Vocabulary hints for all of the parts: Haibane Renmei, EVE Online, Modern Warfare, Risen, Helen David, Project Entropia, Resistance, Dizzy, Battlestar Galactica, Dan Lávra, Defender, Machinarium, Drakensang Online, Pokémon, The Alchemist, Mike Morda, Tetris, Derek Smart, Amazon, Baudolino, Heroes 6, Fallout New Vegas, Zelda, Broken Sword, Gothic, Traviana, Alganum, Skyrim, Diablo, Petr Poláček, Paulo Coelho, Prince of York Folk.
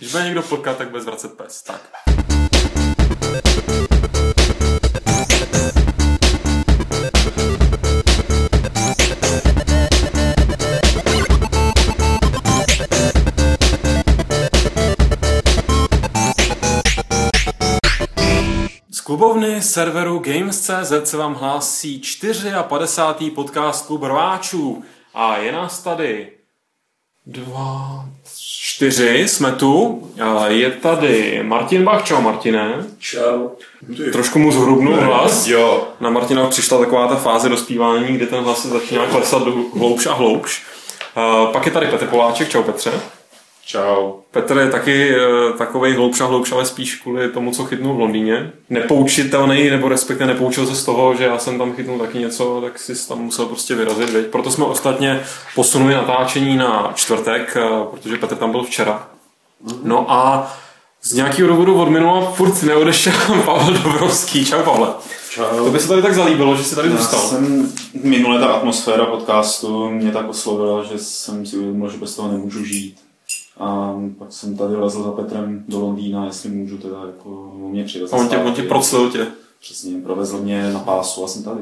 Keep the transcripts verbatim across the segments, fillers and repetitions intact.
Když bude někdo plkat, tak bude zvracet pes. Tak. Klubovny serveru Games tečka cé zet se vám hlásí padesátý čtvrtý podcast Klub rváčů. A je nás tady dva, čtyři, jsme tu. Je tady Martin Bach. Čau, Martine. Čau. Trošku mu zhrubnul hlas. Jo. Na Martina přišla taková ta fáze dospívání, kde ten hlas se začíná klesat hloubš a hloubš. Pak je tady Petr Poláček. Čau, Petře. Čau. Petr je taky e, takovej hloubša hloubša, ale spíš kvůli tomu, co chytnul v Londýně. Nepoučitelný, nebo respektive nepoučil se z toho, že já jsem tam chytnul taky něco, tak si tam musel prostě vyrazit, viď? Proto jsme ostatně posunuli natáčení na čtvrtek, e, protože Petr tam byl včera. No a z nějakého důvodu od minula furt neodešel Pavel Dobrovský. Čau, Pavle. Čau. To by se tady tak zalíbilo, že jsi tady zůstal. Já jsem minule ta atmosféra podcastu mě tak oslovila, že jsem si uvědomil, že bez toho nemůžu žít. A pak jsem tady lezl za Petrem do Londýna, jestli můžu teda jako mě přivezl. On tě, on tě procel tě. Přesně, provezl mě na pásu a jsem tady.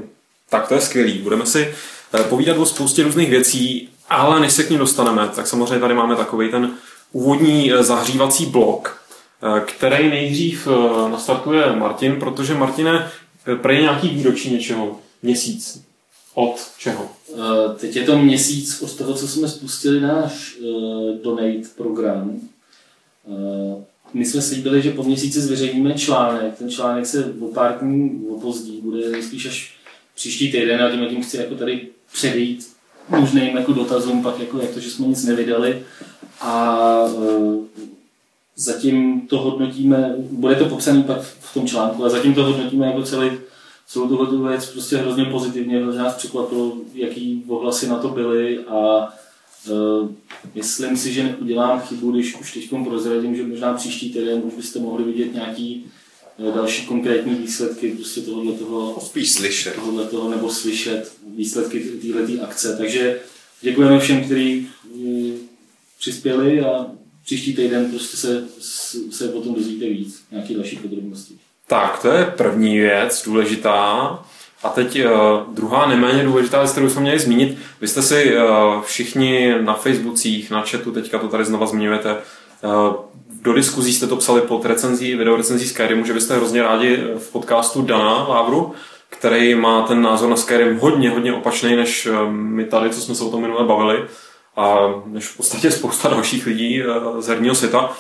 Tak to je skvělý, budeme si povídat o spoustě různých věcí, ale než se k nim dostaneme, tak samozřejmě tady máme takovej ten úvodní zahřívací blok, který nejdřív nastartuje Martin, protože Martine, prej nějaký výročí něčeho, měsíc. Od čeho? Teď je to měsíc od toho, co jsme spustili náš uh, donate program. Uh, my jsme slíbili, že po měsíci zveřejníme článek. Ten článek se o pár dní opozdí, bude spíš až příští týden, a tím, tím chci jako tady předejít možným jako dotazům, pak jako jak to, že jsme nic nevydali. A uh, zatím to hodnotíme, bude to popsané pak v tom článku, a zatím to hodnotíme jako celý celou tuhletu věc prostě hrozně pozitivně, protože nás překvapilo, jaký ohlasy na to byly, a e, myslím si, že neudělám chybu, když už teďkom prozradím, že možná příští týden už byste mohli vidět nějaký e, další konkrétní výsledky prostě tohoto, spíš slyšet. Tohoto, nebo slyšet výsledky této akce. Takže děkujeme všem, kteří e, přispěli, a příští týden prostě se, se potom dozvíte víc, nějaké další podrobnosti. Tak, to je první věc, důležitá. A teď uh, druhá, neméně důležitá, kterou jsme měli zmínit. Vy jste si uh, všichni na Facebookích, na chatu, teďka to tady znova zmiňujete, uh, do diskuzí jste to psali pod recenzí, videorecenzí Skyrimu, že byste hrozně rádi v podcastu Dana Lávru, který má ten názor na Skyrim hodně, hodně opačný, než my tady, co jsme se o tom minule bavili, a než v podstatě spousta dalších lidí uh, z herního světa.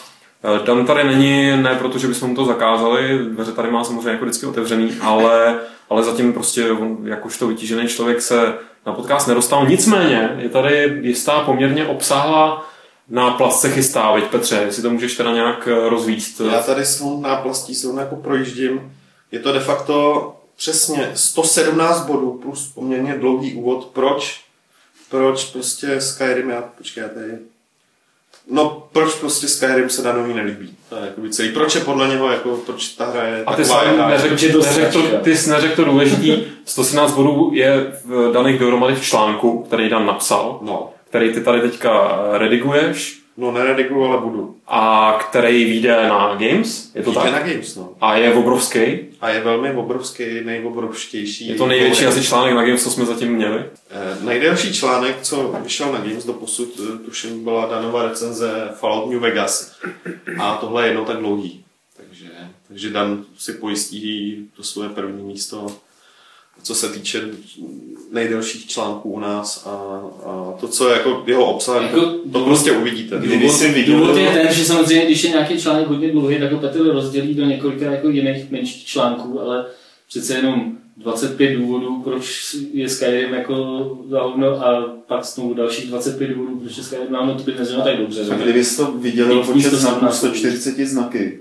Dan tady není, ne protože bychom mu to zakázali, dveře tady má samozřejmě jako vždycky otevřený, ale, ale zatím prostě on, jakožto vytížený člověk, se na podcast nedostal. Nicméně je tady jistá poměrně obsáhlá náplast se chystá, veď Petře, jestli to můžeš teda nějak rozvíct. Já tady s tou náplastí se jako projíždím. Je to de facto přesně sto sedmnáct bodů plus poměrně dlouhý úvod, proč, proč prostě Skyrim, já počkej, tady No, proč prostě Skyrim se Danovi nelíbí? To je jako celý. Proč je podle něho, jako, proč ta hra je a taková jaká? A ty jsi neřekl to důležitý. sto sedmnáct bodů je daných dohromady v článku, který Dan napsal, no. Který ty tady teďka rediguješ. No, nerediguju, ale budu. A který vyjde na Games, je to tak? Vyjde na Games, no. A je obrovský? A je velmi obrovský, nejobrovštější. Je to největší asi článek na Games, co jsme zatím měli? Eh, nejdelší článek, co vyšel na Games doposud, tuším, byla Danova recenze Fallout New Vegas. A tohle je jednou tak dlouhý. Takže, takže Dan si pojistí to svoje první místo, co se týče nejdelších článků u nás, a, a to, co je jako jeho obsah, jako to důvod, prostě uvidíte. Důvod je ten, že samozřejmě, když je nějaký článek hodně dlouhý, tak ho Petr rozdělí do několika jako jiných menších článků, ale přece jenom dvacet pět důvodů, proč je Skyrim jako zahodno, a pak znovu dalších dvacet pět důvodů, proč je Skyrim mám, no to by nezvěděl tak dobře. A kdybyste to viděli počet znaků, sto čtyřicet znaky.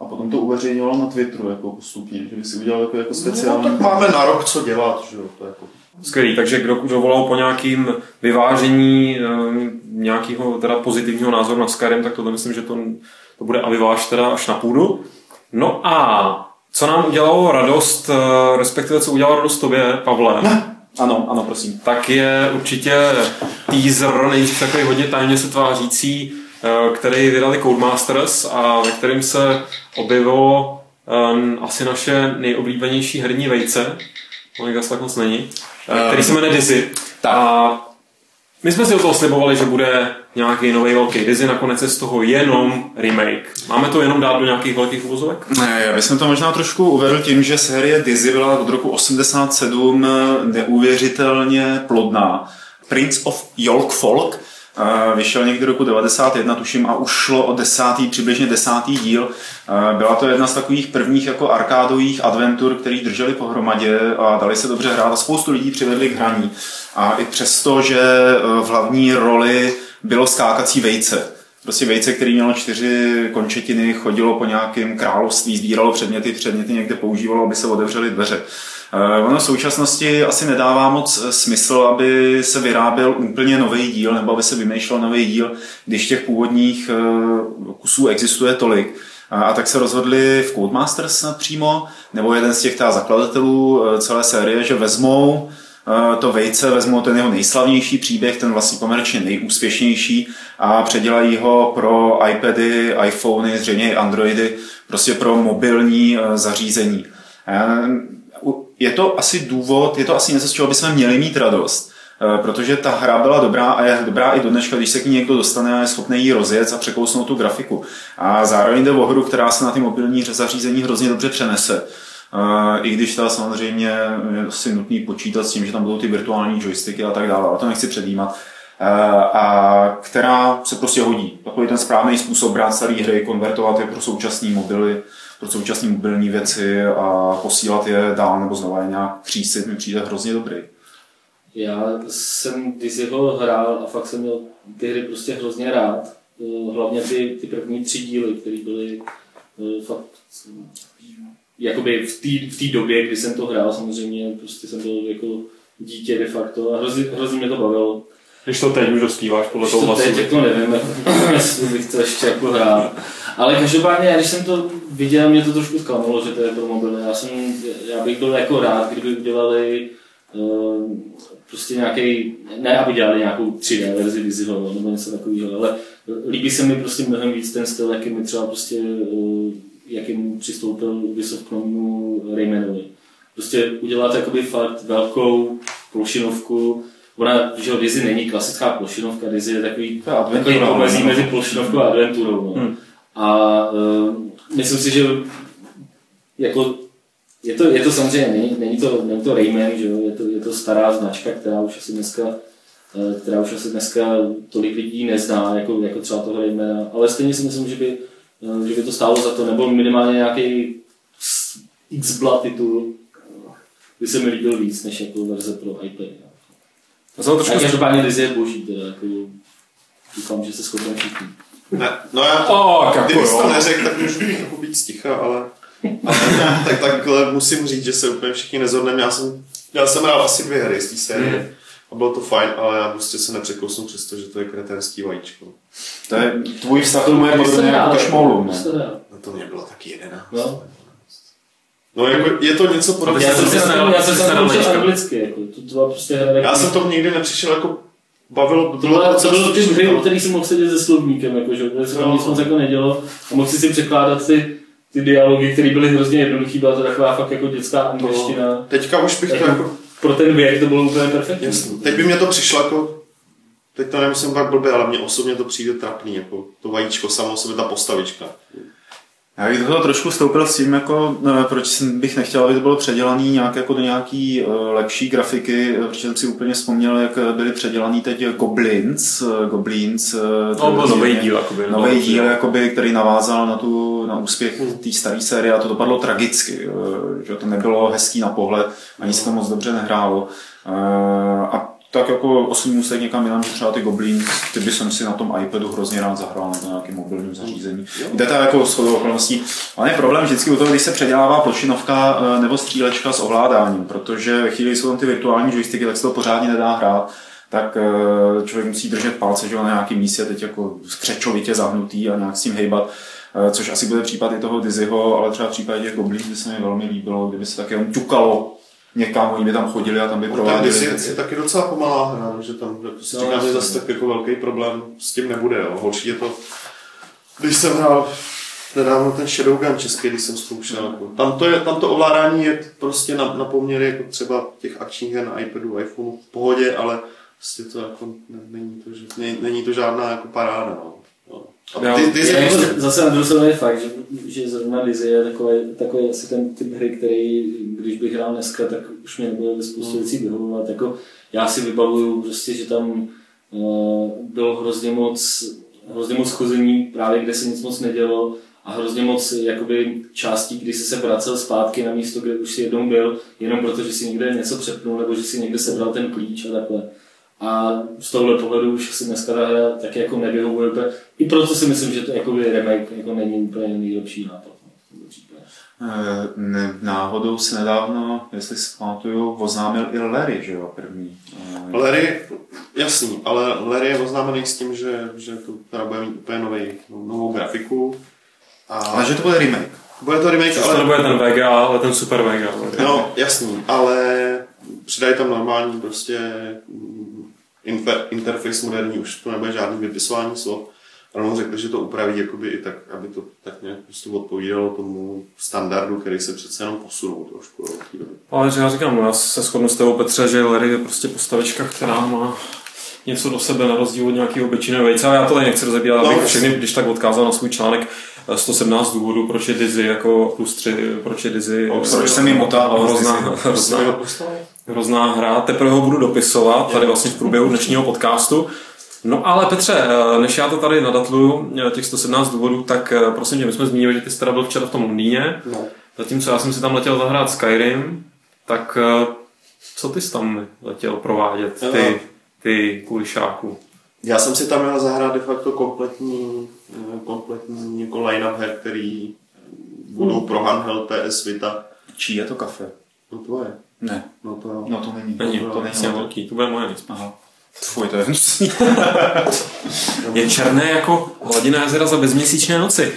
A potom to uveřejňovalo na Twitteru jako postupně, že by si udělal jako, jako speciální. No, tak máme na rok co dělat, že jo, to jako. Skvělý, takže kdo dovolal po nějakým vyvážení nějakého teda pozitivního názoru na Skyrim, tak tohle myslím, že to, to bude a vyváž teda až na půdu. No a co nám udělalo radost, respektive co udělalo radost tobě, Pavle? Ne. Ano, ano, prosím. Tak je určitě teaser, nejdřív takový hodně tajně se tvářící který vydali Codemasters a ve kterém se objevilo um, asi naše nejoblíbenější herní vejce, on jich asi tak moc není, uh, který se jmenuje Dizzy. A my jsme si o toho slibovali, že bude nějaký nový velký Dizzy, nakonec je z toho jenom remake. Máme to jenom dát do nějakých velkých uvozovek? Ne, já bych to možná trošku uvedl tím, že série Dizzy byla od roku osmdesát sedm neuvěřitelně plodná. Prince of York Folk vyšel někdy roku devadesát jedna, tuším, a už šlo o desátý, přibližně desátý díl. Byla to jedna z takových prvních jako arkádových adventur, který drželi pohromadě a dali se dobře hrát a spoustu lidí přivedli k hraní. A i přesto, že v hlavní roli bylo skákací vejce. Prostě vejce, který mělo čtyři končetiny, chodilo po nějakém království, sbíralo předměty, předměty někde používalo, aby se otevřely dveře. Ono v současnosti asi nedává moc smysl, aby se vyráběl úplně nový díl, nebo aby se vymýšlel nový díl, když těch původních kusů existuje tolik. A tak se rozhodli v Codemasters snad přímo, nebo jeden z těch tá zakladatelů celé série, že vezmou to vejce, vezmou ten jeho nejslavnější příběh, ten vlastně komerčně nejúspěšnější a předělají ho pro iPady, iPhony, zřejmě i Androidy, prostě pro mobilní zařízení. Je to asi důvod, je to asi něco, z čeho bychom měli mít radost, protože ta hra byla dobrá a je dobrá i do dneška, když se k ní někdo dostane a je schopný ji rozjet a překousnout tu grafiku. A zároveň jde o hru, která se na ty mobilní zařízení hrozně dobře přenese. I když teda samozřejmě je asi nutný počítat s tím, že tam budou ty virtuální joysticky a tak dále, ale to nechci předjímat. A která se prostě hodí. Takový ten správný způsob brát staré hry, konvertovat je pro současné mobily, pro současné mobilní věci a posílat je dál nebo znovu je nějak křísit, mi přijde hrozně dobrý. Já jsem Dizzyho hrál a fakt jsem měl ty hry prostě hrozně rád. Hlavně ty, ty první tři díly, které byly fakt jakoby v té v té době, kdy jsem to hrál, samozřejmě prostě jsem byl jako dítě de facto a hrozně, hrozně mě to bavilo. Když to teď už dospíváš podle toho hlasu. Teď to nevím, jestli bych to ještě jako hrál. Ale každopádně, když jsem to viděl, mě to trošku zklamalo, že to je pro mobily. Já, jsem, já bych byl jako rád, kdyby udělali uh, prostě nějaký, ne aby dělali nějakou tři dé verzi Dizzyho nebo něco takového, ale líbí se mi prostě mnohem víc ten styl, jaký mi třeba prostě uh, jakým přistoupil Ubisoft k novému Raymanovi. Prostě udělat jakoby fakt velkou plošinovku. Ona, že Dizzy není klasická plošinovka, Dizzy je takový pomezí mezi plošinovkou a adventurou. No. Hmm. A uh, myslím si, že jako, je, to, je to samozřejmě, není, není, to, není to Rayman, že jo? Je, to, je to stará značka, která už asi dneska, která už asi dneska tolik lidí nezná, jako, jako třeba toho Raymana, ale stejně si myslím, že by že by to stálo za to, nebo minimálně nějaký X-Bla titul by se mi líbil víc, než jako verze pro iPad. A každopádně Dizzy je boží, teda jako doufám, že se shodneme všichni. Ne, no já to, oh, kdybych to neřekl, tak můžu trochu být sticha, ale tak, takhle musím říct, že se úplně všichni nezhodneme. Já jsem, já jsem hrál asi dvě hry z té série. Mm. A bylo to fajn, ale já prostě se nepřekousnu přesto, že to je kretenský vajíčko. To je tvůj vztah, moje podobné jako ke šmoulům, ne? No to mě bylo taky jedenáct. No, no jako je to něco podobného. Já jsem se tam učil anglicky, jako to byla prostě hra. Já jsem to nikdy nepřišel, jako bavilo. To bylo ty hry, o kterých jsem mohl sedět se slovníkem, jako že se tam nic moc jako nedělo a mohl si si překládat ty ty dialogy, které byly hrozně jednoduchý, byla to taková fakt jako dětská angličtina. Teďka už bych to jako pro ten věk to bylo úplně perfektní. Teď by mě to přišlo jako, teď to nemusím tak blbě, ale mně osobně to přijde trapný, jako to vajíčko samo o sobě, ta postavička. Já bych toho trošku stoupil s tím, jako, proč bych nechtěl, aby to bylo předělané nějak jako do nějaký lepší grafiky, protože jsem si úplně vzpomněl, jak byly předělaný teď Goblins, Goblins, no, nový díl, jakoby, nový díl jakoby, který navázal na, tu, na úspěch té staré série a to dopadlo tragicky, že to nebylo hezký na pohled, ani se to moc dobře nehrálo. A tak jako osobní úsek někam jinam, že třeba ty Goblins, ty by jsem si na tom iPadu hrozně rád zahrál na nějakém mobilním zařízení. Jde ta jako shodou okolností. Ale je problém vždycky u toho, když se předělává plošinovka nebo střílečka s ovládáním, protože ve chvíli, kdy jsou tam ty virtuální joysticky, tak se to pořádně nedá hrát, tak člověk musí držet palce, že na nějakém místě teď jako skřečovitě zahnutý a nějak s tím hejbat. Což asi bude případ i toho Dizzyho, ale třeba v případě Goblins by se mi velmi líbilo, kdyby se tak jenom ťukalo někam, oni by tam chodili a tam by prováděli. Dizzy je taky docela pomalá hra, takže tam si říkám, že zase tak jako velký problém s tím nebude. Jo. Určitě to, když jsem hrál nedávno ten Shadowgun český, když jsem zkoušel. Jako. Tam, to je, tam to ovládání je prostě na, na poměry jako třeba těch akčních her na iPadu, iPhoneu v pohodě, ale prostě to jako ne, není, to, že, ne, není to žádná jako paráda. No. No. Ty, ty je jako prostě... Zase na druhou stranu je fakt, že, že zrovna Dizzy je takový, takový asi ten typ hry, který když bych hrál dneska, tak už mě nebude spoustu věcí vyhovovat. Jako, já si vybavuju prostě, že tam uh, bylo hrozně moc, hrozně moc chození, právě kde se nic moc nedělo. A hrozně moc jakoby, částí, když jsi se vracel zpátky na místo, kde už si jednou byl, jenom proto, že si někde něco přepnul, nebo že si někde sebral ten klíč a takhle. A z tohohle pohledu už si dneska ta hra taky jako nevyhovuje. I proto si myslím, že to jakoby, remake jako není úplně nejlepší nápad. Náhodou se nedávno, jestli si pamatuju, oznámil i Larry, že jo, první. Larry, jasný, ale Larry je oznámený s tím, že, že to teda bude mít úplně nový, novou grafiku. A... ale že to bude remake. Bude to remake, ale... to bude ten Vega, ale ten super Vega. No, jasný, ale přidají tam normální prostě infer- interface moderní, už to nebude žádný vypisování slov. Rovnou řekl, že to upraví jakoby i tak, aby to tak nějak prostě odpovídalo tomu standardu, který se přece jenom posunul trošku. Ale já říkám, já se shodnu s tebou, Petře, že Larry je prostě postavička, která má něco do sebe na rozdíl od nějakého obyčejného vejce, ale já to tady nechci rozebírat, no, abych všechny, když tak odkázal na svůj článek sto sedmnáct důvodů, proč je Dizzy jako plus tři, proč je Dizzy... O, proč jsem jim otával, hrozná, hrozná, hrozná hra, teprve ho budu dopisovat, tady vlastně v průběhu dnešního podcastu. No ale Petře, než já to tady nadatluju těch sto sedmnáct důvodů, tak prosím tě, my jsme zmínili, že ty jsi teda byl včera v tom Londýně, no. Zatímco já jsem si tam letěl zahrát Skyrim, tak co ty jsi tam letěl provádět, no. ty, ty kulišáku? Já jsem si tam měl zahrát de facto kompletní, kompletní jako line-up her, který budou pro handheld P S Vita. Čí je to kafe? No to je. Ne. No to, jo. No to není. Není, to, to není velký, to bude moje nic. Tvoj, to je hnusný. Je černé jako hladina jezera za bezměsíčné noci.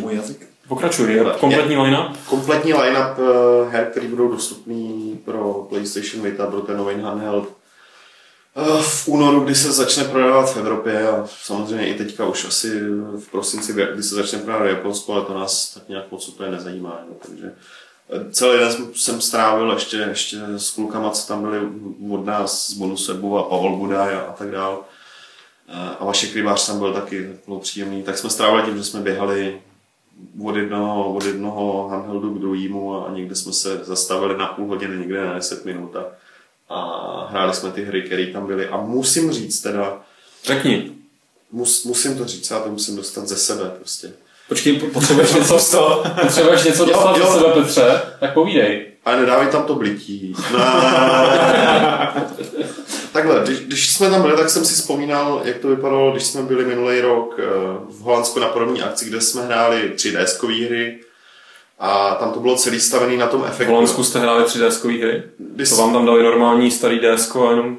Můj jazyk. Pokračuj, je kompletní line-up? Kompletní line-up uh, her, které budou dostupný pro PlayStation Vita, pro ten nový handheld. Uh, v únoru, kdy se začne prodávat v Evropě a samozřejmě i teďka už asi v prosinci, kdy se začne prodávat v Japonsku, ale to nás tak nějak moc úplně nezajímá. No, takže celý den jsem strávil ještě, ještě s klukama, co tam byli od nás, s Bonu Sebu a Pavel Budaj a, a tak dál. A Vašek Rybář tam byl taky, bylo příjemný. Tak jsme strávili tím, že jsme běhali od jednoho, od jednoho handheldu k druhému a někde jsme se zastavili na půl hodiny, někde na deset minut a, a hráli jsme ty hry, které tam byly. A musím říct teda... Řekni. Mus, musím to říct, já to musím dostat ze sebe prostě. Počkej, potřebuješ něco, to, potřebuješ něco dostat do sebe, Petře, tak povídej. Ale nedávej tam to blití. No. Takhle, když, když jsme tam byli, tak jsem si vzpomínal, jak to vypadalo, když jsme byli minulý rok v Holandsku na podobné akci, kde jsme hráli tří dé eskový hry a tam to bylo celý stavený na tom efektu. V Holandsku jste hráli tří dé eskový hry? Když to vám tam dali normální starý D S ko a jenom...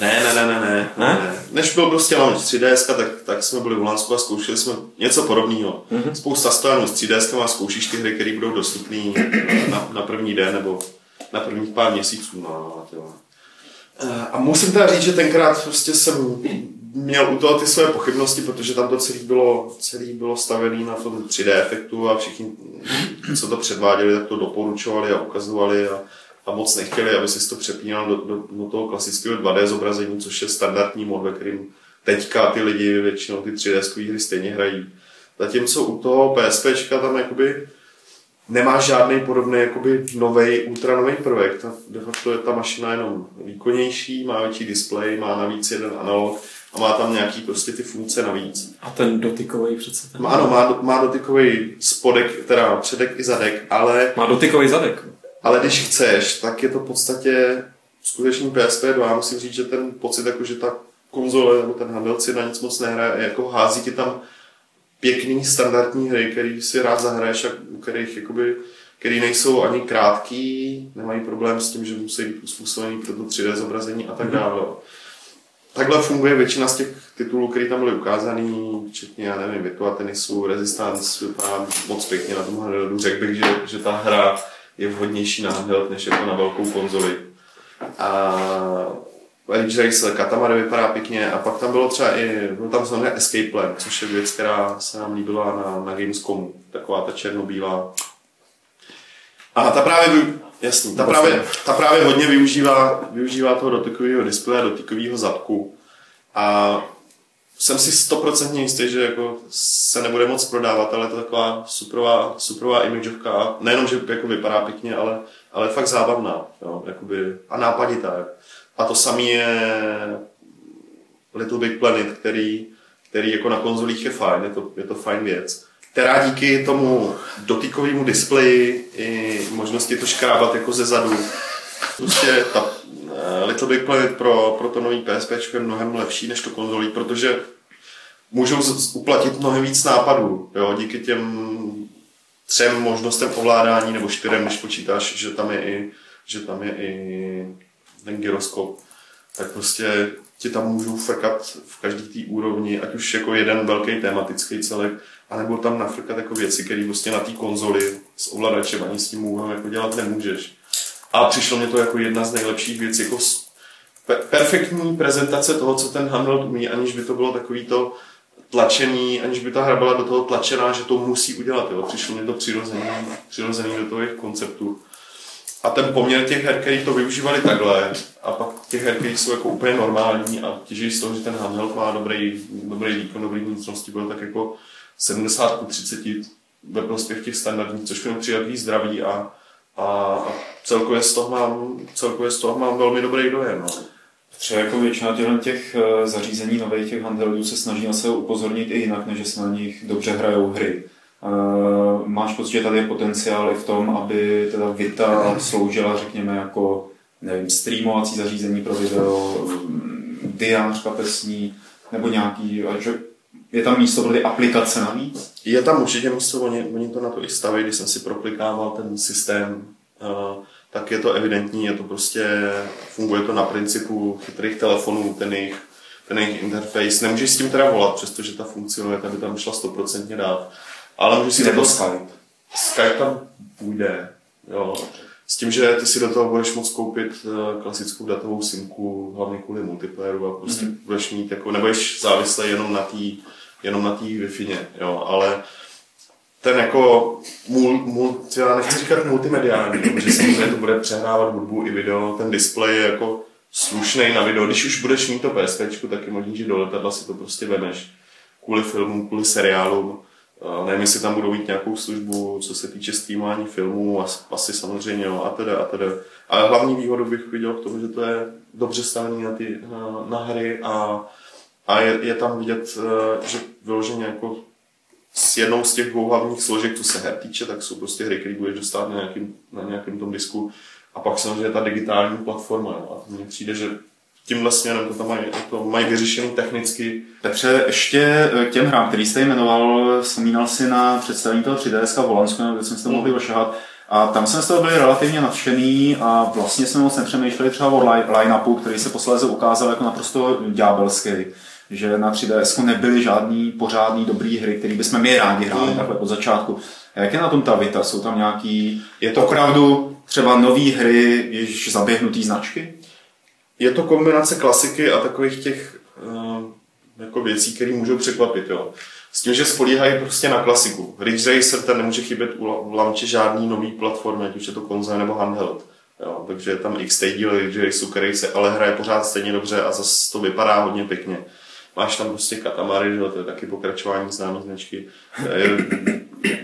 Ne, ne, ne, ne, ne, ne. Než byl prostě launch tří dé eska, tak, tak jsme byli v Holandsku a zkoušeli jsme něco podobného. Mm-hmm. Spousta stojanů s tří dé eskama zkoušíš ty hry, které budou dostupné na, na první den nebo na prvních pár měsíců. No, a musím teda říct, že tenkrát prostě jsem měl u toho ty své pochybnosti, protože tam to celé bylo, celý bylo stavené na tom tří dé efektu a všichni, co to předváděli, tak to doporučovali a ukazovali. A, a moc nechtěli, aby si to přepínal do, do, do toho klasického dvou dé zobrazení, což je standardní mod, ve kterém teďka ty lidi většinou ty tří dé eskové hry stejně hrají. Zatímco u toho PSPčka tam jakoby nemá žádný podobný jakoby novej, ultra novej prvek. Ta, de facto je ta mašina jenom výkonnější, má větší displej, má navíc jeden analog a má tam nějaký prostě ty funkce navíc. A ten dotykový přece? Ten má, ano, má, má dotykový spodek, teda předek i zadek, ale... Má dotykový zadek? Ale když chceš, tak je to v podstatě skutečný P S P dva. Musím říct, že ten pocit, jako že ta konzole nebo ten handheld si na nic moc nehraje, jako hází ti tam pěkný standardní hry, který si rád zahraješ a kterých, jakoby, který nejsou ani krátký, nemají problém s tím, že musí být uspůsobený pro to tří dé zobrazení a tak dále. Takhle funguje většina z těch titulů, které tam byly ukázaný, včetně, já nevím, Virtua tenisu, Resistance, vypadá moc pěkně na tom handheldu. Řekl bych, že, že ta hra je vhodnější na handheld, než jako na velkou konzoli. A Ridge Racer, Katamari vypadá pěkně a pak tam bylo třeba i, no tam se jmenuje Escape Plan, což je věc, která se nám líbila na, na Gamescomu, taková ta černobílá. A ta právě, jasný, ta právě, ta právě hodně využívá, využívá toho dotykového displeje, dotykového zadku a jsem si stoprocentně jistý, že jako se nebude moc prodávat, ale je to taková superová, superová imidžovka, nejenom, že jako vypadá pěkně, ale, ale fakt zábavná, jo, jakoby, a nápaditá. A to samé je Little Big Planet, který, který jako na konzolích je fajn, je to, je to fajn věc, která díky tomu dotykovému displeji i možnosti to škrábat jako zezadu, prostě ta Little Big Planet pro, pro to nový PSPčko je mnohem lepší než to konzolí, protože můžou z, uplatit mnohem víc nápadů, jo, díky těm třem možnostem ovládání nebo čtyřem, když počítáš, že tam je i, že tam je i ten gyroskop, tak prostě ti tam můžou frkat v každý té úrovni, ať už jako jeden velký tematický celek, anebo tam nafrkat jako věci, které prostě na té konzoli s ovladačem ani s tím úhlem jako dělat nemůžeš. A přišlo mě to jako jedna z nejlepších věcí, jako pe- perfektní prezentace toho, co ten handheld umí, aniž by to bylo takový to tlačený, aniž by ta hra byla do toho tlačená, že to musí udělat. Jo. Přišlo mě to přirozený, přirozený do toho jejich konceptu. A ten poměr těch her, který to využívali takhle, a pak těch her, který jsou jako úplně normální a těží z toho, že ten handheld má dobrý, dobrý výkon, dobrý vnitřnosti, bylo tak jako sedmdesát ku třiceti ve prospěch těch standardních, což mi přijde takový zdravý a, a, a celkově, z toho mám, celkově z toho mám velmi dobrý dojem. No. Třeba jako většina těch zařízení nových těch handheldů se snaží na sebe upozornit i jinak, než se na nich dobře hrajou hry. Uh, máš pocit, že tady je potenciál i v tom, aby teda Vita sloužila, řekněme, jako nevím, streamovací zařízení pro video, diářka pesní, nebo nějaký, že je tam místo pro ty aplikace navíc? Je tam určitě místo, oni, oni to na to i staví, když jsem si proplikával ten systém, uh, tak je to evidentní, je to prostě, funguje to na principu chytrých telefonů, ten jejich, ten jejich interface, nemůžeš s tím teda volat, přestože ta funkcionalita by tam šla stoprocentně dál. Ale můžu si nebo Skype. Skype tam půjde, jo. S tím, že ty si do toho budeš moc koupit klasickou datovou simku, hlavně kvůli multiplayeru a prostě mm-hmm. budeš mít jako, nebudeš závislý jenom na tý, jenom na tý Wi-Fi, jo, ale ten jako, mul, mul, já nechci říkat multimediální, protože samozřejmě to bude přehrávat hudbu i video, ten displej je jako slušnej na video, když už budeš mít to PSPčku, tak je možný, že do letadla si to prostě vemeš kvůli filmům, kvůli seriálům. Nevím, jestli tam budou mít nějakou službu, co se týče streamování filmů, asi samozřejmě, no, a teda, a teda. Ale hlavní výhodu bych viděl v tom, že to je dobře stavený na, ty, na, na hry a, a je, je tam vidět, že vyloženě jako s jednou z těch dvou hlavních složek, co se her týče, tak jsou prostě hry, které budeš dostat na nějakým, na nějakým tom disku. A pak samozřejmě ta digitální platforma, no, a to mně přijde, že tímhle směrem to tam mají, to mají vyřešený technicky. Petře, ještě k těm hrám, který jste jmenoval, vzpomínal si na představení toho tři D S v Holandsku, kde jsme si to mohli mm. ošahat. A tam jsme z toho byli relativně nadšený a vlastně jsme moc nepřemýšleli třeba o line-upu, který se posléze ukázal jako naprosto ďábelský. Že na tři D S nebyly žádný pořádný dobrý hry, které bychom my rádi hráli mm. takhle od začátku. A jak je na tom ta Vita? Jsou tam nějaký, je to opravdu třeba nový hry, jež zaběhnutý značky? Je to kombinace klasiky a takových těch uh, jako věcí, které můžou překvapit. Jo. S tím, že spolíhají prostě na klasiku. Ridge Racer, ten nemůže chybět u launche žádný nový platformy, ať už je to konzole nebo handheld. Jo. Takže je tam x díl Ridge Raceru, který se ale hraje pořád stejně dobře a zase to vypadá hodně pěkně. Máš tam prostě Katamari, to je taky pokračování známé značky.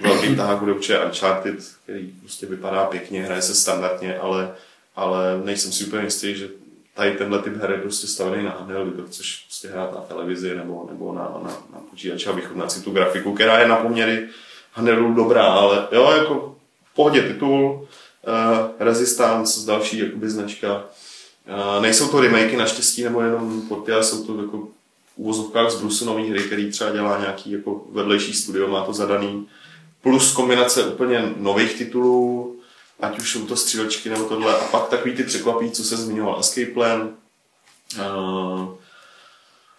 Velký tahák bude určitě Uncharted, který prostě vypadá pěkně, hraje se standardně, ale, ale nejsem si úplně jistý, že tady tenhle typ her je prostě stavený na handheld, to chceš prostě hrát na televizi nebo, nebo na, na, na počítači a vychutnat si tu grafiku, která je na poměry handheldu dobrá, ale jo, jako v pohodě titul, uh, Resistance, další jakoby značka. Uh, nejsou to remakey naštěstí nebo jenom porty, ale jsou to jako v uvozovkách z brusu nový hry, který třeba dělá nějaký jako vedlejší studio, má to zadaný, plus kombinace úplně nových titulů, ať už jsou to střílečky nebo tohle, a pak takový ty překvapí, co se zmiňoval, Escape Plan, uh,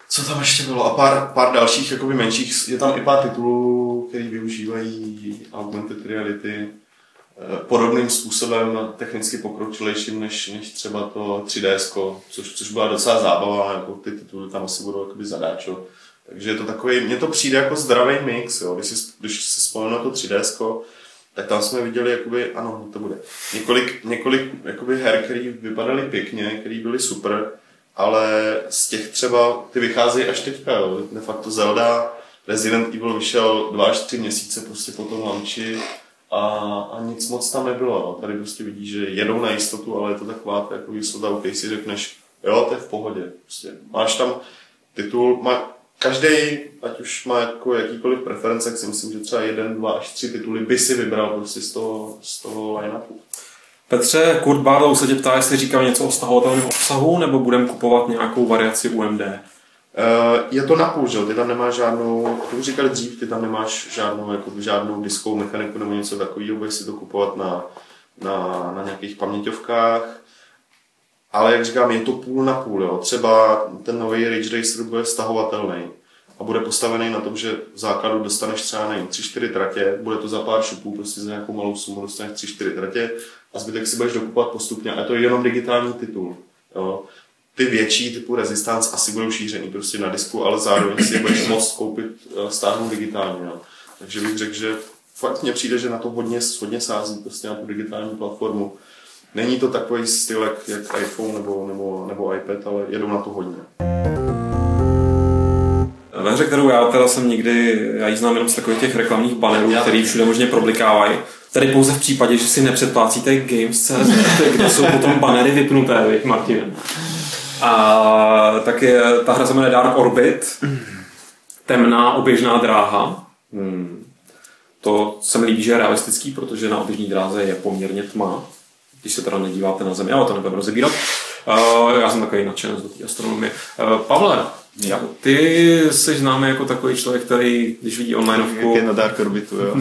co tam ještě bylo, a pár, pár dalších jakoby menších, je tam i pár titulů, který využívají augmented reality, podobným způsobem technicky pokročilejším než, než třeba to tři D S, což, což byla docela zábava, jako ty tituly tam asi budou jakoby zadáčo. Takže je to takový, mně to přijde jako zdravý mix, jo. Když si, když si spojil na to tři D S, tak tam jsme viděli, jakoby, ano, to bude, několik, několik jakoby her, které vypadaly pěkně, které byly super, ale z těch třeba, ty vycházejí až teďka, jo. De facto Zelda, Resident Evil vyšel dva až tři měsíce prostě po tom launchi a, a nic moc tam nebylo, no. Tady prostě vidíš, že jedou na jistotu, ale je to taková jako jistota, ok, si řekneš, jo, to je v pohodě, prostě máš tam titul, má, každý, ať už má jako jakýkoliv preference, si myslím, že třeba jeden, dva až tři tituly by si vybral prostě z toho, z toho line-upu. Petře, Kurt Barlow se tě ptá, jestli říkám něco o stahovatelném obsahu, nebo budeme kupovat nějakou variaci U M D? Uh, je to napůl, že? Ty tam nemáš žádnou, to už říkali dřív, ty tam nemáš žádnou, jako, žádnou diskovou mechaniku nebo něco takového, budeš si to kupovat na, na, na nějakých paměťovkách. Ale jak říkám, je to půl na půl, jo. Třeba ten nový Ridge Racer bude stahovatelný a bude postavený na tom, že v základu dostaneš třeba nevím, tři čtyři tratě, bude to za pár šupů, prostě za nějakou malou sumu dostaneš tři čtyři tratě a zbytek si budeš dokupovat postupně. A to je jenom digitální titul, jo. Ty větší typu Resistance asi budou šířený prostě na disku, ale zároveň si budeš moct koupit, stáhnout digitálně, jo. Takže bych řekl, že fakt mně přijde, že na to hodně, hodně sází prostě na tu digitální platformu. Není to takový styl jak, jak iPhone nebo, nebo, nebo iPad, ale jedou na to hodně. Ve hře, kterou já teda jsem nikdy, já ji znám jenom z takových těch reklamních banerů, který všude možně problikávají. Tady pouze v případě, že si nepředplácíte Games tečka cé zet, kde jsou potom banery vypnuté, víš, Martine. A tak je, ta hra se jmenuje Dark Orbit, temná oběžná dráha. Hmm. To se mi líbí, že je realistický, protože na oběžní dráze je poměrně tma. Když se teda nedíváte na Zemi, ale to nebudeme rozebírat. Uh, já jsem takový nadšenec do té astronomie. Uh, Pavle, já. Ty jsi známý jako takový člověk, který, když vidí onlineovku... Jak na Dark Orbitu, jo.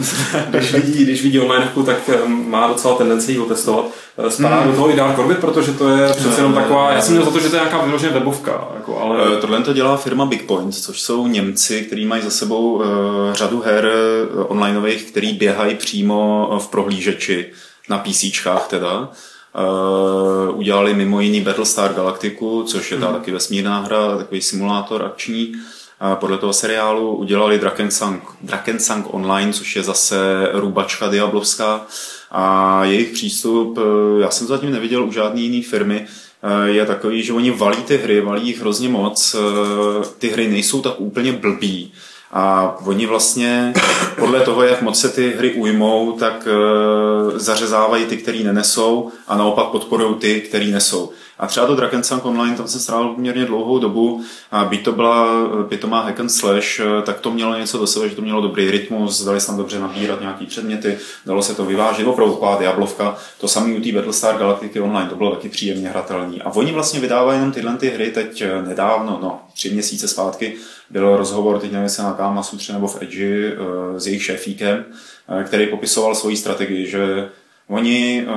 když, vidí, když vidí onlineovku, tak má docela tendenci ji otestovat. Spadá mm. do toho i Dark Orbit, protože to je přece jenom taková... Já jsem měl za to, že to je nějaká vyložená webovka. Jako, ale... Tohle to dělá firma Big Point, což jsou Němci, kteří mají za sebou uh, řadu her onlineových, který běhají přímo v prohlížeči. Na PCčkách teda. Uh, udělali mimo jiný Battlestar Galactiku, což je ta mm. taky vesmírná hra, takový simulátor akční. Uh, podle toho seriálu udělali Drakensang, Drakensang Online, což je zase rubačka diablovská. A jejich přístup, uh, já jsem zatím neviděl u žádné jiné firmy, uh, je takový, že oni valí ty hry, valí jich hrozně moc. Uh, ty hry nejsou tak úplně blbý. A oni vlastně podle toho, jak moc se ty hry ujmou, tak e, zařezávají ty, který nenesou a naopak podporují ty, který nesou. A třeba to Drakensang Online, tam jsem strávil poměrně dlouhou dobu a byť to byla pitomá hack and slash, tak to mělo něco do sebe, že to mělo dobrý rytmus, dali se tam dobře nabírat nějaký předměty, dalo se to vyvážit, opravdu taková diablovka, to samý u té Battlestar Galactiky Online, to bylo taky příjemně hratelný. A oni vlastně vydávají jenom tyhle ty hry teď nedávno, no tři měsíce zpátky, byl rozhovor, teď nevím, jestli na Kama Sutře nebo v Edge s jejich šéfíkem, který popisoval svoji strategii, že oni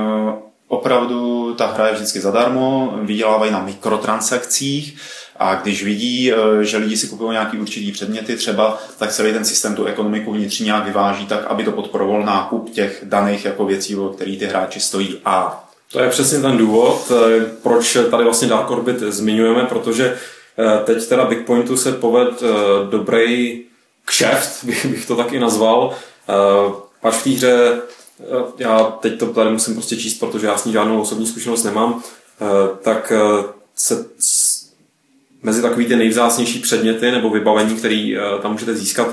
opravdu, ta hra je vždycky zadarmo, vydělávají na mikrotransakcích a když vidí, že lidi si kupují nějaký určitý předměty třeba, tak celý ten systém tu ekonomiku vnitřní nějak vyváží tak, aby to podporoval nákup těch daných jako věcí, o který ty hráči stojí. A to je přesně ten důvod, proč tady vlastně Dark Orbit zmiňujeme, protože teď teda Big Pointu se poved dobrý kšeft, bych, bych to taky nazval. Pač v té hře, já teď to tady musím prostě číst, protože já s ní žádnou osobní zkušenost nemám, tak se mezi takový ty nejvzácnější předměty nebo vybavení, které tam můžete získat,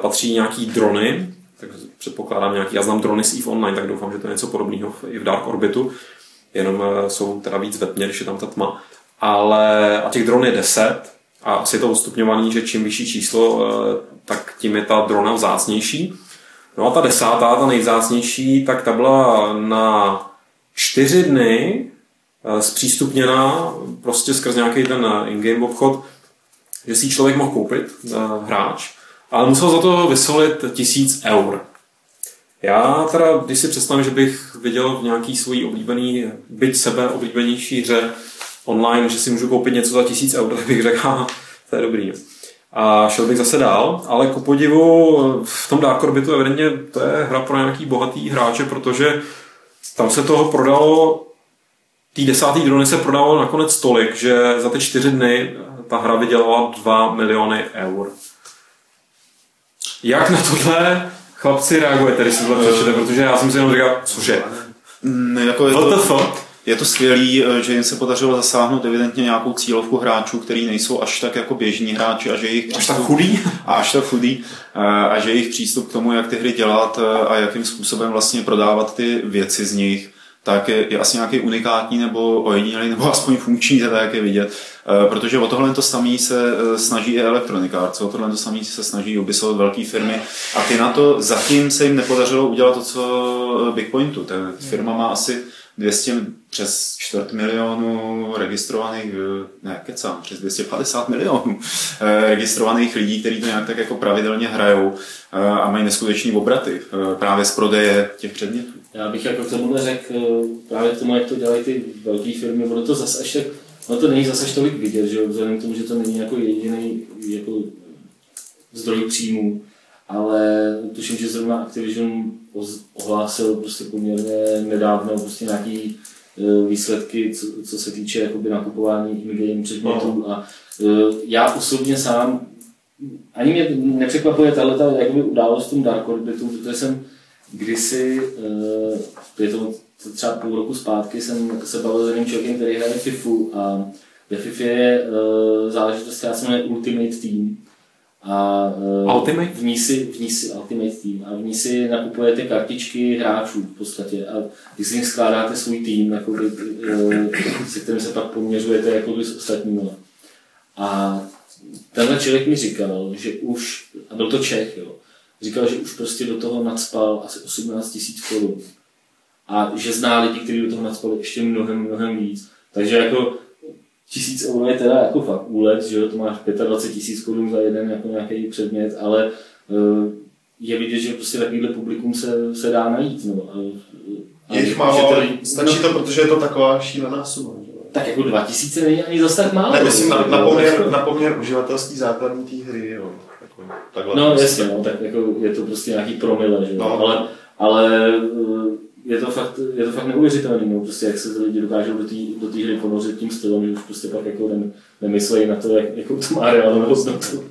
patří nějaký drony, tak předpokládám nějaký, já znám drony z EVE Online, tak doufám, že to je něco podobného i v Dark Orbitu, jenom jsou teda víc ve tmě, když je tam ta tma. Ale a těch dron je deset a asi je to odstupňovaný, že čím vyšší číslo, tak tím je ta drona vzácnější. No a ta desátá, ta nejvzácnější, tak ta byla na čtyři dny zpřístupněná prostě skrz nějaký ten in-game obchod, že si člověk mohl koupit, hráč, ale musel za to vysolit tisíc eur. Já teda, když si představím, že bych viděl v nějaký svojí oblíbený, byť sebe oblíbenější hře online, že si můžu koupit něco za tisíc eur, tak bych řekl, to je dobrý. A šel bych zase dál, ale ku podivu v tom Dark Orbitu evidentně to je hra pro nějaký bohatý hráče, protože tam se toho prodalo, tý desátý drony se prodalo nakonec tolik, že za ty čtyři dny ta hra vydělala dva miliony eur. Jak na tohle chlapci reagujete, když si tohle přečtete, protože já jsem si jenom říkal, cože? Jako je, to, je to skvělý, že jim se podařilo zasáhnout evidentně nějakou cílovku hráčů, který nejsou až tak jako běžní hráči a že jejich až tak chudý a až tak chudý a že jejich přístup k tomu, jak ty hry dělat a jakým způsobem vlastně prodávat ty věci z nich, tak je, je asi nějaký unikátní nebo ojedinělý nebo aspoň funkční, teda jak je vidět. Protože o tohle to samé se snaží i Electronic Arts, o tohle to samé se snaží Ubisoft, velké firmy a ty na to zatím se jim nepodařilo udělat to, co Big Pointu. Ta firma má asi dvě stě, přes čtvrt milionu registrovaných, ne kecám, přes dvě stě padesát milionů registrovaných lidí, kteří to nějak tak jako pravidelně hrajou a mají neskutečný obraty právě z prodeje těch předmětů. Já bych jako k tomu řekl, právě k tomu, jak to dělají ty velké firmy, ono to zase až tak, no to není zase až tolik vidět, že vzhledem k tomu, že to není jako jediný jako zdroj příjmů, ale tuším, že zrovna Activision ohlásil prostě poměrně nedávno prostě nějaký výsledky, co, co se týče jakoby nakupování in-game předmětů. A uh, já osobně sám, ani mě nepřekvapuje tato jakoby událost v tom Dark Orbitu, protože jsem kdysi, uh, je to třeba půl roku zpátky, jsem se bavil s jedním člověkem, který hraje FIFU a ve FIFě je uh, záležitost, která se jmenuje Ultimate Team. A Ultimate? V ní si, v ní si Ultimate Team a v ní si nakupujete kartičky hráčů v podstatě a když si skládáte svůj tým, jakoby, se kterým se pak poměřujete jakoby s ostatními. A tenhle člověk mi říkal, že už, a byl to Čech, jo, říkal, že už prostě do toho nacpal asi osmnáct tisíc korun a že zná lidi, kteří do toho nacpali ještě mnohem, mnohem víc, takže jako tisíc euro je teda jako fakt úlev, že to máš dvacet pět tisíc korun za jeden jako nějaký předmět, ale je vidět, že prostě takovýhle publikum se, se dá najít. No. A je jich málo, ale stačí no, to, protože je to taková šílená suma. Tak jako dva tisíce není ani zase tak málo. Ne, myslím, na, na, poměr, na poměr uživatelský základní té hry, jo. Takhle, no jasně, no, tak jako je to prostě nějaký promile, že jo, no. ale, ale je to fakt, je to fakt neuvěřitelný, no, prostě jak se ty lidi dokážou do té do té hry ponořit tím stylem, že už prostě pak jako nem, nemyslejí na to, jak, jakou to má reálnou hodnotu.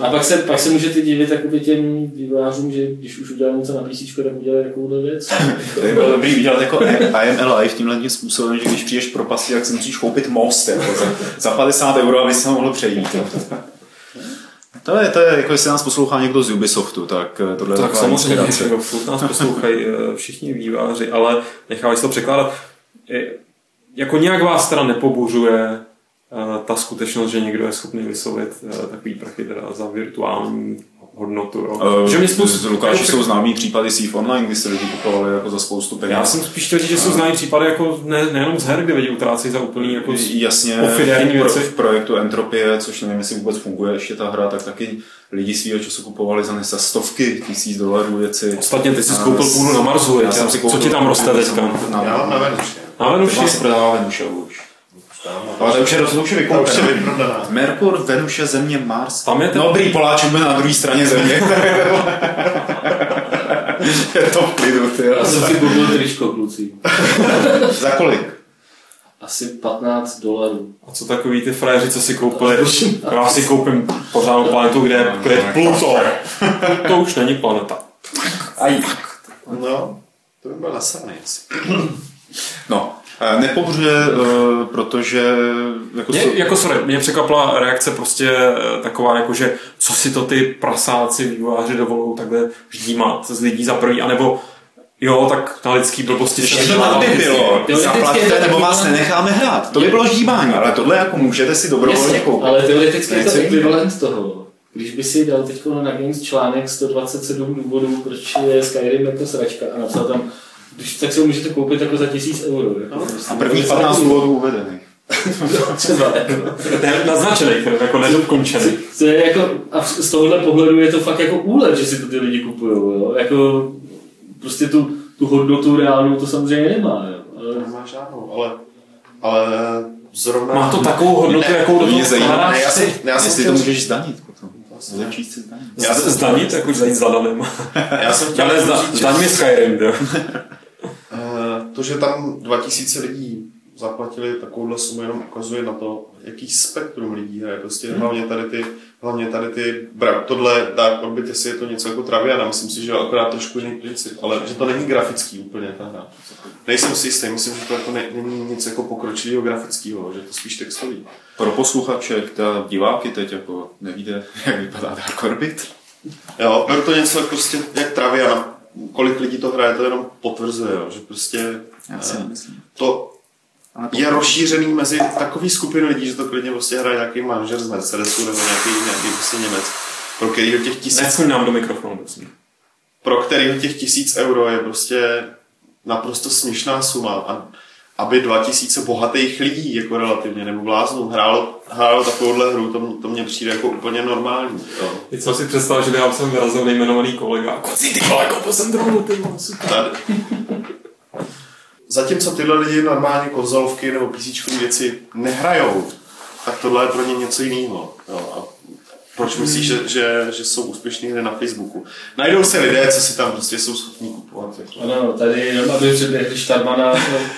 A pak se, pak se můžete divit těm vývojářům, že když už udělali něco na písíčko, tak udělali takovou věc. To by bylo dobrý udělat jako I am alive tímhle způsobem, že když přijdeš propasti, tak si musíš koupit most jako za, za padesát euro, aby se mohl přejít. To je, to je, jako jestli nás poslouchá někdo z Ubisoftu, tak tohle tak je taková inspirace. Tak samozřejmě, nás poslouchají všichni výváři, ale nechávají se to překládat. Jako nějak vás teda nepobořuje ta skutečnost, že někdo je schopný vyslovit takový prachy teda za virtuální hodnotu. Uh, že z Lukáši jsou známý případy Thief Online, kdy se lidi kupovali jako za spoustu peněz. Já jsem spíš chtěl říct, že jsou známý případy jako ne, nejenom z her, kde lidi utrácí za úplný jako jasně, ofidérní věci. V projektu Entropie, což nevím, jestli vůbec funguje ještě ta hra, tak taky lidi svýho času kupovali za, za stovky tisíc dolarů věci. Ostatně ty jsi koupil půdu na Marsu, já jsem si koupil, co ti tam roste teďka? Já na Venuši. Na Venuši? Teď se prodává Venuše už. Ale to už je rozhodně vyprodaná. Merkur, Venuše, Země, Mars. Tam je ten... Dobrý, Poláček byl na druhé straně Země. Je to v klidu, ty. Já jsem si koupil tričko, kluci. Za kolik? Asi patnáct dolarů. A co takový ty frajeři, co si koupili? Já si koupím pořádnou planetu, kde je Pluto. To už není planeta. Aj. No, to by byl nasraný. No. Nepobořuje, protože... Jako mě, jako sorry, mě překvapila reakce prostě taková, jako že co si to ty prasáci vývojáři dovolou takhle ždímat z lidí za první, anebo jo, tak na lidský blbosti... Ještě to by bylo, zaplatíte nebo vás nenecháme hrát, to by bylo ždímání, ale tohle jako můžete si dobrovolně koupit. Ale teoreticky je to ekvivalent toho. Když by si dal teď na Games článek sto dvacet sedm důvodů, proč je Skyrim jako sračka a napsal tam Když, tak si ho můžete koupit jako za tisíc euro. Jako. A prvních patnáct důvodů uvedených. Naznačených, jako nedokončených. Jako, a z tohohle pohledu je to fakt jako úlev, že si to ty lidi kupujou. Jako, prostě tu, tu hodnotu reálnou to samozřejmě nemá. Jo. Ale... Nemá žádnou, ale, ale zrovna... Má to takovou hodnotu, ne, jakou hodnotu zajímá. Ne, já si, ne, já si jestli to můžeš zdanit potom. Začít si zdanit. Já jsem zdanit, jak už zdanit s Adanem. Já jsem chtěl říct... Zdaň mi Skyrim, jo. To, že tam dva tisíce lidí zaplatili takovouhle sumu, jenom ukazuje na to, jaký spektrum lidí hraje. Prostě hmm. hlavně tady ty, hlavně tady ty, tohle Dark Orbit, jestli je to něco jako Traviana, myslím si, že je akorát trošku jiný princip, ale že to není grafický úplně ta hra. Nejsem si jistý, myslím, že to jako ne, není nic jako pokročilého grafického, že to spíš textový. Pro posluchače, ta diváky teď jako nevíde, jak vypadá Dark Orbit. Jo, bylo to něco prostě jak Traviana. Kolik lidí to hraje, to jenom potvrzuje, jo, že prostě Já si nemyslím. To je rozšířený mezi takový skupiny lidí, že to klidně prostě hraje nějaký manažer z Mercedesu nebo nějaký, nějaký prostě Němec, pro kterýho těch tisíc... Neskuň nám do mikrofonu. Pro kterýho těch tisíc euro je prostě naprosto směšná suma. A aby dva tisíce bohatých lidí, jako relativně, nebo bláznů, hrálo, hrálo takovouhle hru, to, to mně přijde jako úplně normální. Jo. I co si představ, že já jsem vyrazil nejmenovaný kolega. Kocí ty kolego, to jsem druhou, ty super. Zatímco tyhle lidi normální konzolovky nebo písíčkové věci nehrajou, tak tohle je pro ně něco jiného. Jo. A proč hmm. myslíš, že, že, že jsou úspěšní hry na Facebooku? Najdou se lidé, co si tam prostě jsou schopní kupovat. Ano, tady jenom aby předběhli štarmana v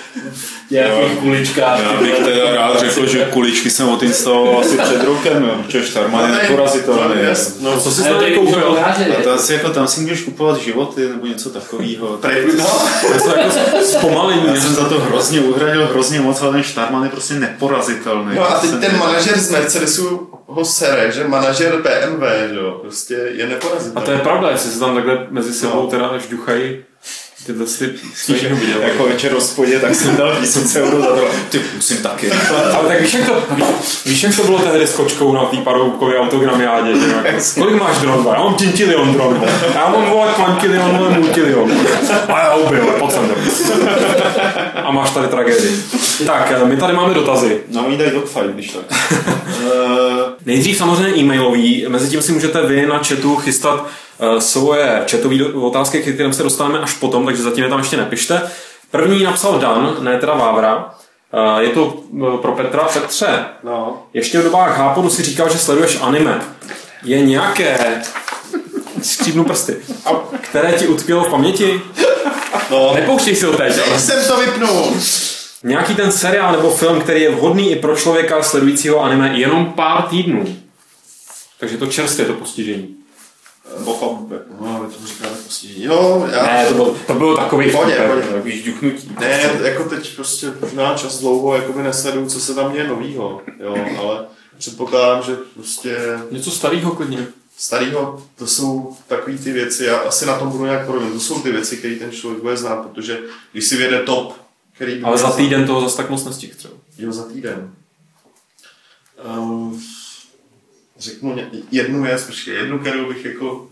nějakých kuličkách. Já bych teda rád řekl, že kuličky jsem odinstaloval asi před rokem, jo. Protože štarman je neporazitelný. No, co jsi tady koupil? Tam si můžeš kupovat životy nebo něco takového. Zpomalení. Já jsem za to hrozně uhradil, hrozně moc, ale ten štarman je prostě neporazitelný. No a teď ten manažer z Mercedesu ho sere, že manažer bé em vé, jo, prostě je neporazitelný. A to je pravda, jestli se tam takhle mezi sebou no. teda žduchají tyhle slip. Jako večer hospodě, tak jsem dal tisíce euro za to. Ty, musím taky. Ale tak víš, jak to, víš, jak to bylo tehdy s kočkou na té paroubkové autogramiádě, že jako, kolik máš dron? Já mám tintilion dron, já mám volat kvantilion, ale multilion. A já ubil, pojď sem. A máš tady tragédii. Tak, my tady máme dotazy. No, mi dej dogfight, když tak. Nejdřív samozřejmě e-mailový, mezi tím si můžete vy na chatu chystat svoje chatové otázky, k kterým se dostaneme až potom, takže zatím je tam ještě nepište. První napsal Dan, ne teda Vávra. Je to pro Petra. Petře, no. ještě v dobách Hápodu si říkal, že sleduješ anime. Je nějaké... Střípnu prsty. Které ti utkvělo v paměti? No. Nepouštěj si ho teď. Ale... Jsem to vypnul. Nějaký ten seriál nebo film, který je vhodný i pro člověka sledujícího anime jenom pár týdnů. Takže to čerstvé to postižení. Bofa, no, to říkáme postižení. Jo, já... Ne, to bylo, to bylo takový žduchnutí. Ne, jako teď prostě možná čas dlouho jakoby nesleduju, co se tam děje novýho, jo, ale předpokládám, že prostě... Něco starýho klidně. Starýho, to jsou takový ty věci, já asi na tom budu nějak porovnat, to jsou ty věci, které ten člověk bude znát, protože když si vyjede top, který... Ale za týden znát, toho zase tak moc nestih třeba. Jo, za týden. Um... Řeknu jednu věc, počkej, jednu, kterou bych, jako,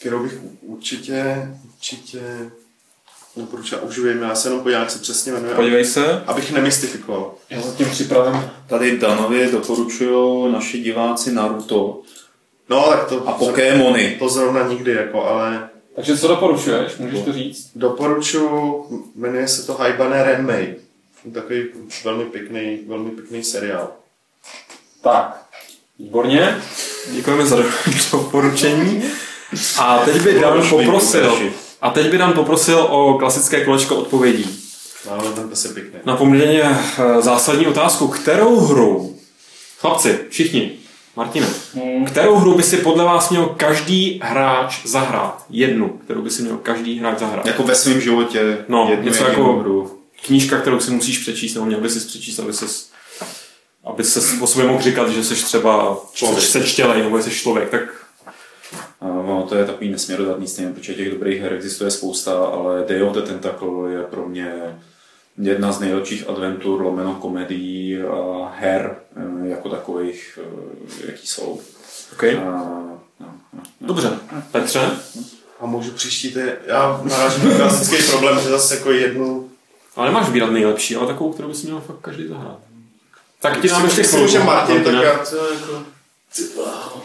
kterou bych určitě, určitě, no proč já uživím, já se jenom podívám, jak se přesně jmenuje. Podívej se. Abych nemystifikoval. Já zatím připravím. Tady Danovi doporučují naši diváci Naruto. No, tak to... A Pokémony. To zrovna nikdy, jako, ale... Takže co doporučuješ, můžeš to říct? Doporučuji, jmenuje se to Haibane Renmei. Takový velmi pěkný, velmi pěkný seriál. Tak. Výborně, děkujeme za doporučení. A teď by Dan poprosil, a teď by Dan poprosil o klasické kolečko odpovědí. Na poměrně zásadní otázku, kterou hru, chlapci, všichni, Martine, kterou hru by si podle vás měl každý hráč zahrát? Jednu, kterou by si měl každý hráč zahrát. Jako ve svém životě? No, jednu, něco jako hru. Knížka, kterou si musíš přečíst, nebo měl by si přečíst, aby ses... Aby se o sobě mohl říkat, že jsi třeba sečtělej nebo jsi člověk, tak... No, to je takový nesměrodatný stejně, protože těch dobrých her existuje spousta, ale Day of the Tentacle je pro mě jedna z nejlepších adventur, lomeno komedií a her jako takových, jaký jsou. Okay. A, no, no, no. Dobře. Petře? A můžu příští, já narážím na klasický problém, že zase jako jednu... Ale nemáš výrat nejlepší, ale takovou, kterou bys měl fakt každý zahrát. Tak ti dáme těch spolu, že Martin, tak já to jako...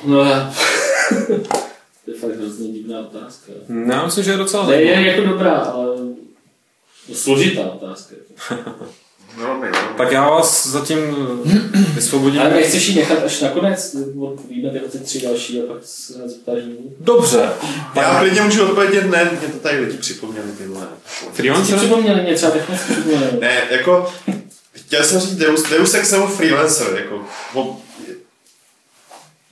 No, to je fakt hrozně divná otázka. No, já myslím, že je docela... Ne, je jako dobrá, ale složitá otázka. Velmi, velmi. Tak já vás zatím vysvobodím. Ale nechceš ji nechat až nakonec? Víme ty tři další a pak se nás zeptáš. Dobře. Tak. Já klidně můžu odpovědět, ne, mě to tady lidi připomněli tyhle. Freelancer? Připomněli mě třeba technicky připomněli. Ne, jako, chtěl jsem říct Deus, Deus Ex nebo Freelancer, jako, ob,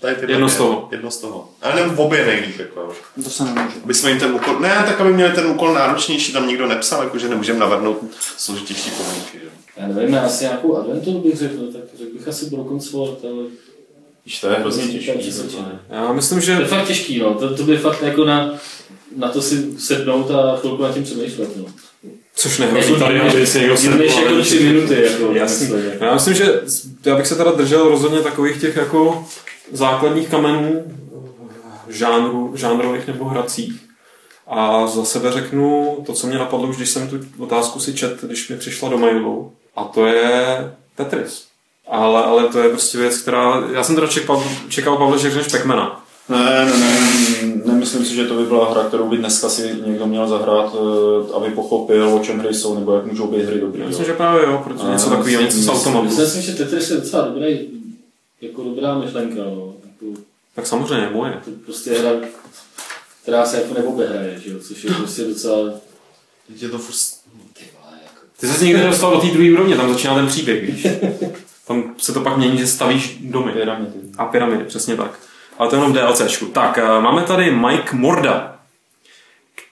tady tyhle, jedno z toho. Jedno z toho. Ale nebo obě nejlíp, jako. To se nemůže. Aby jsme jim ten úkol, ne, tak aby měli ten úkol náročnější, tam nikdo nepsal, jakože nemůžeme navrhnout složitější podmínky. Já nevím, já asi nějakou adventu bych řekl, tak řekl bych asi Broken Sword, ale... Víš, to je hrozně těžký. Já myslím, že... To je fakt těžký, no. To, to by fakt jako na, na to si sednout a chvilku na tím přemýšlet, no. Což nehrozí tady, aby si někdo sedl. Jdeš jako tři minuty, jako. Jasný. Já myslím, že já bych se teda držel rozhodně takových těch jako základních kamenů, žánru, žánrových nebo hracích. A za sebe řeknu to, co mě napadlo už, když jsem tu otázku si čet, když mi přišla do mailu. A to je Tetris. Ale, ale to je prostě věc, která... Já jsem teda čekal, čekal Pavle, že řekneš Pac-Mana. Ne, ne, ne. Nemyslím si, že to by byla hra, kterou by dneska si někdo měl zahrát, aby pochopil, o čem hry jsou, nebo jak můžou být hry dobrý. Myslím, jo. Že právě jo, protože ne, něco takového, něco z automatu. Myslím si, že Tetris je docela dobrý, jako dobrá myšlenka. No. Jako... Tak samozřejmě, moje. To prostě hra, která se jako neobehraje, že jo, což je prostě docela... Teď je to furt... Ty jsi někde dostal do té druhé úrovně, tam začíná ten příběh, víš. Tam se to pak mění, že stavíš domy. Pyramidy. A pyramidy, přesně tak. Ale to jenom v DLCčku. Tak, máme tady Mike Morda,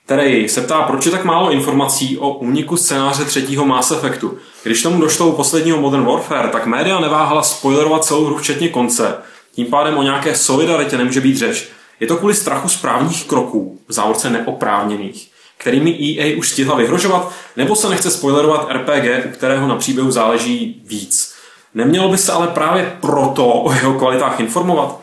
který se ptá, proč je tak málo informací o úniku scénáře třetího Mass Effectu. Když tomu došlo u posledního Modern Warfare, tak média neváhala spoilerovat celou hru včetně konce. Tím pádem o nějaké solidaritě nemůže být řeč. Je to kvůli strachu správných kroků, v závorce neoprávněných, kterými E A už stihla vyhrožovat, nebo se nechce spoilerovat R P G, u kterého na příběhu záleží víc. Nemělo by se ale právě proto o jeho kvalitách informovat?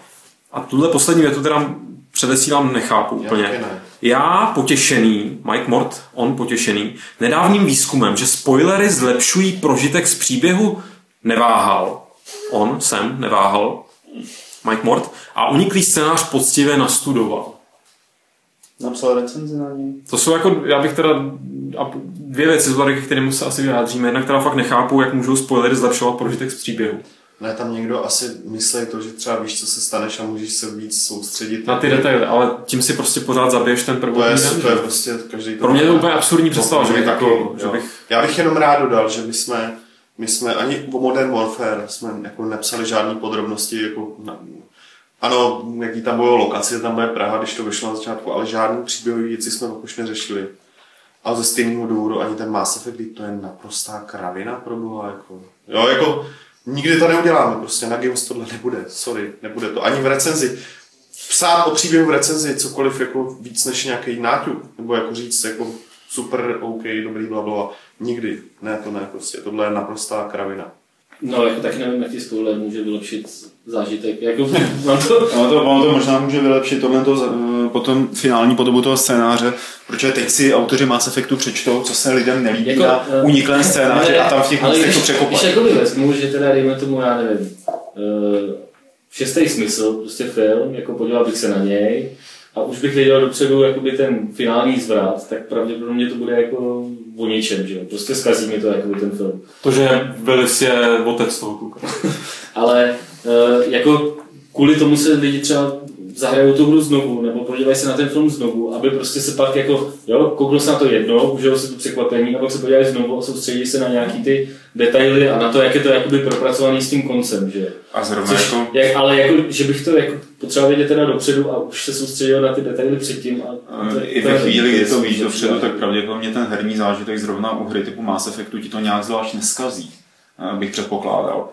A tuhle poslední větu teda předesílám, nechápu úplně. Já potěšený, Mike Mort, on potěšený, nedávným výzkumem, že spoilery zlepšují prožitek z příběhu, neváhal. On, sem, neváhal, Mike Mort, a uniklý scénář poctivě nastudoval. Napsal recenzi na něj. To jsou jako, já bych teda dvě věci, ke kterým se asi vyjádříme. Jedna, která fakt nechápu, jak můžou spoilery zlepšovat prožitek z příběhu. Ne, tam někdo asi myslí to, že třeba víš, co se staneš a můžeš se víc soustředit. Na ty detaily, ale tím si prostě pořád zabiješ ten prvotní. To je, to je prostě každý to. Pro mě to úplně absurdní představa, že bych taky, že bych... Já bych jenom rád dodal, že my jsme, my jsme ani o Modern Warfare jsme jako nepsali žádné podrobnosti, jako... Na, ano, jaký tam bylo lokace, tam je Praha, když to vyšlo na začátku, ale žádný příběhový věci jsme už neřešili. A ze stejného důvodu ani ten Mass Effect, to je naprostá kravina pro Boha, jako. Jo, jako nikdy to neuděláme, prostě na Games tohle nebude, sorry, nebude to. Ani v recenzi. Psát o příběhu v recenzi cokoliv jako víc než nějaký náťuk, nebo jako říct jako super, OK, dobrý, blablabla, nikdy. Ne, to ne, prostě tohle je naprostá kravina. No, jako taky nevím, jak ti tohle může vylepšit zážitek, jako mám to... Ono to, ono to možná může vylepšit tohle potom finální podobu toho scénáře, protože teď si autoři Mass Effectu přečtou, co se lidem nelíbí jako, na uh, uniklém scénáři ne, a tam v těch místech to překopají. Když jakoby vezmu, že teda dejme tomu, já nevím, uh, šestý smysl, prostě film, jako podíval bych se na něj a už bych věděl dopředu jakoby ten finální zvrat, tak pravděpodobně to bude jako... o něčem, že jo, prostě zkazí mi to jakoby ten film. To, že Willis je otec toho kluka. Ale e, jako kvůli tomu se lidi třeba zahrajou tu hru znovu, nebo podívají se na ten film znovu, aby prostě se pak jako, jo, kouklo se na to jednou, užilo se to překvapení a pak se podívají znovu a soustředí se na nějaký ty detaily a na to, jak je to jakoby propracovaný s tím koncem, že jo. A zrovna což, jako... Jak, ale jako, že bych to jako potřeboval vědět teda dopředu a už se soustředil na ty detaily předtím. A, a to, I ve chvíli, kdy to víš dopředu, tak pravděpodobně ten herní zážitek zrovna u hry typu Mass Effectu ti to nějak zvlášť neskazí, bych předpokládal.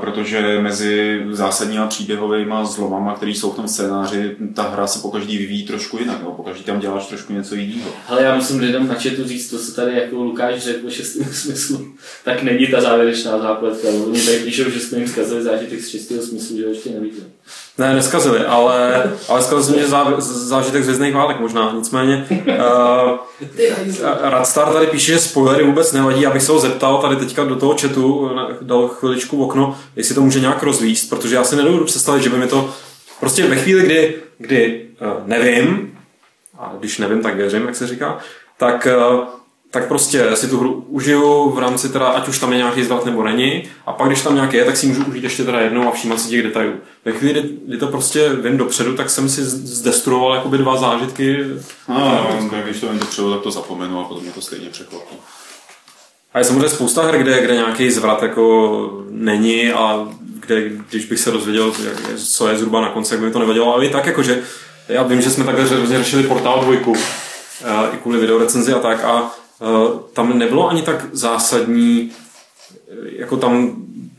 Protože mezi zásadníma příběhovýma zlomama, které jsou v tom scénáři, ta hra se pokaždý vyvíjí trošku jinak, nebo pokaždý tam děláš trošku něco jiného. Ale já musím lidem na chatu říct, to co tady jako Lukáš řekl o šestém smyslu, tak není ta závěrečná zápletka. Oni tady píšou, že jsme jim zkazili zážitek z šestého smyslu, že ho ještě neviděl. Ne, neskazili, ale, ale zkazili mě zá, zážitek z Hvězdných válek možná, nicméně. Uh, Radstar tady píše, že spoilery vůbec nevadí, abych se ho zeptal tady teďka do toho chatu, dal chviličku v okno, jestli to může nějak rozvíst, protože já si nedovedu představit, že by mi to... Prostě ve chvíli, kdy, kdy uh, nevím, a když nevím, tak věřím, jak se říká, tak... Uh, tak prostě si tu hru užiju v rámci teda, ať už tam je nějaký zvrat nebo není, a pak když tam nějaký je, tak si můžu užít ještě teda jednou a všímat si těch detailů. Ve chvíli, kdy to prostě vím dopředu, tak jsem si zdestruoval jakoby dva zážitky. No, když to vím dopředu, tak to zapomenu a potom mě to stejně překvapí. A je samozřejmě spousta her, kde, kde nějaký zvrat jako není a kde, když bych se dozvěděl, co je zhruba na konci, jak by mi to nevadilo, ale i tak jakože, já vím, že jsme takhle řešili Portál dvojku, i kvůli videorecenzi a tak, a tam nebylo ani tak zásadní, jako tam,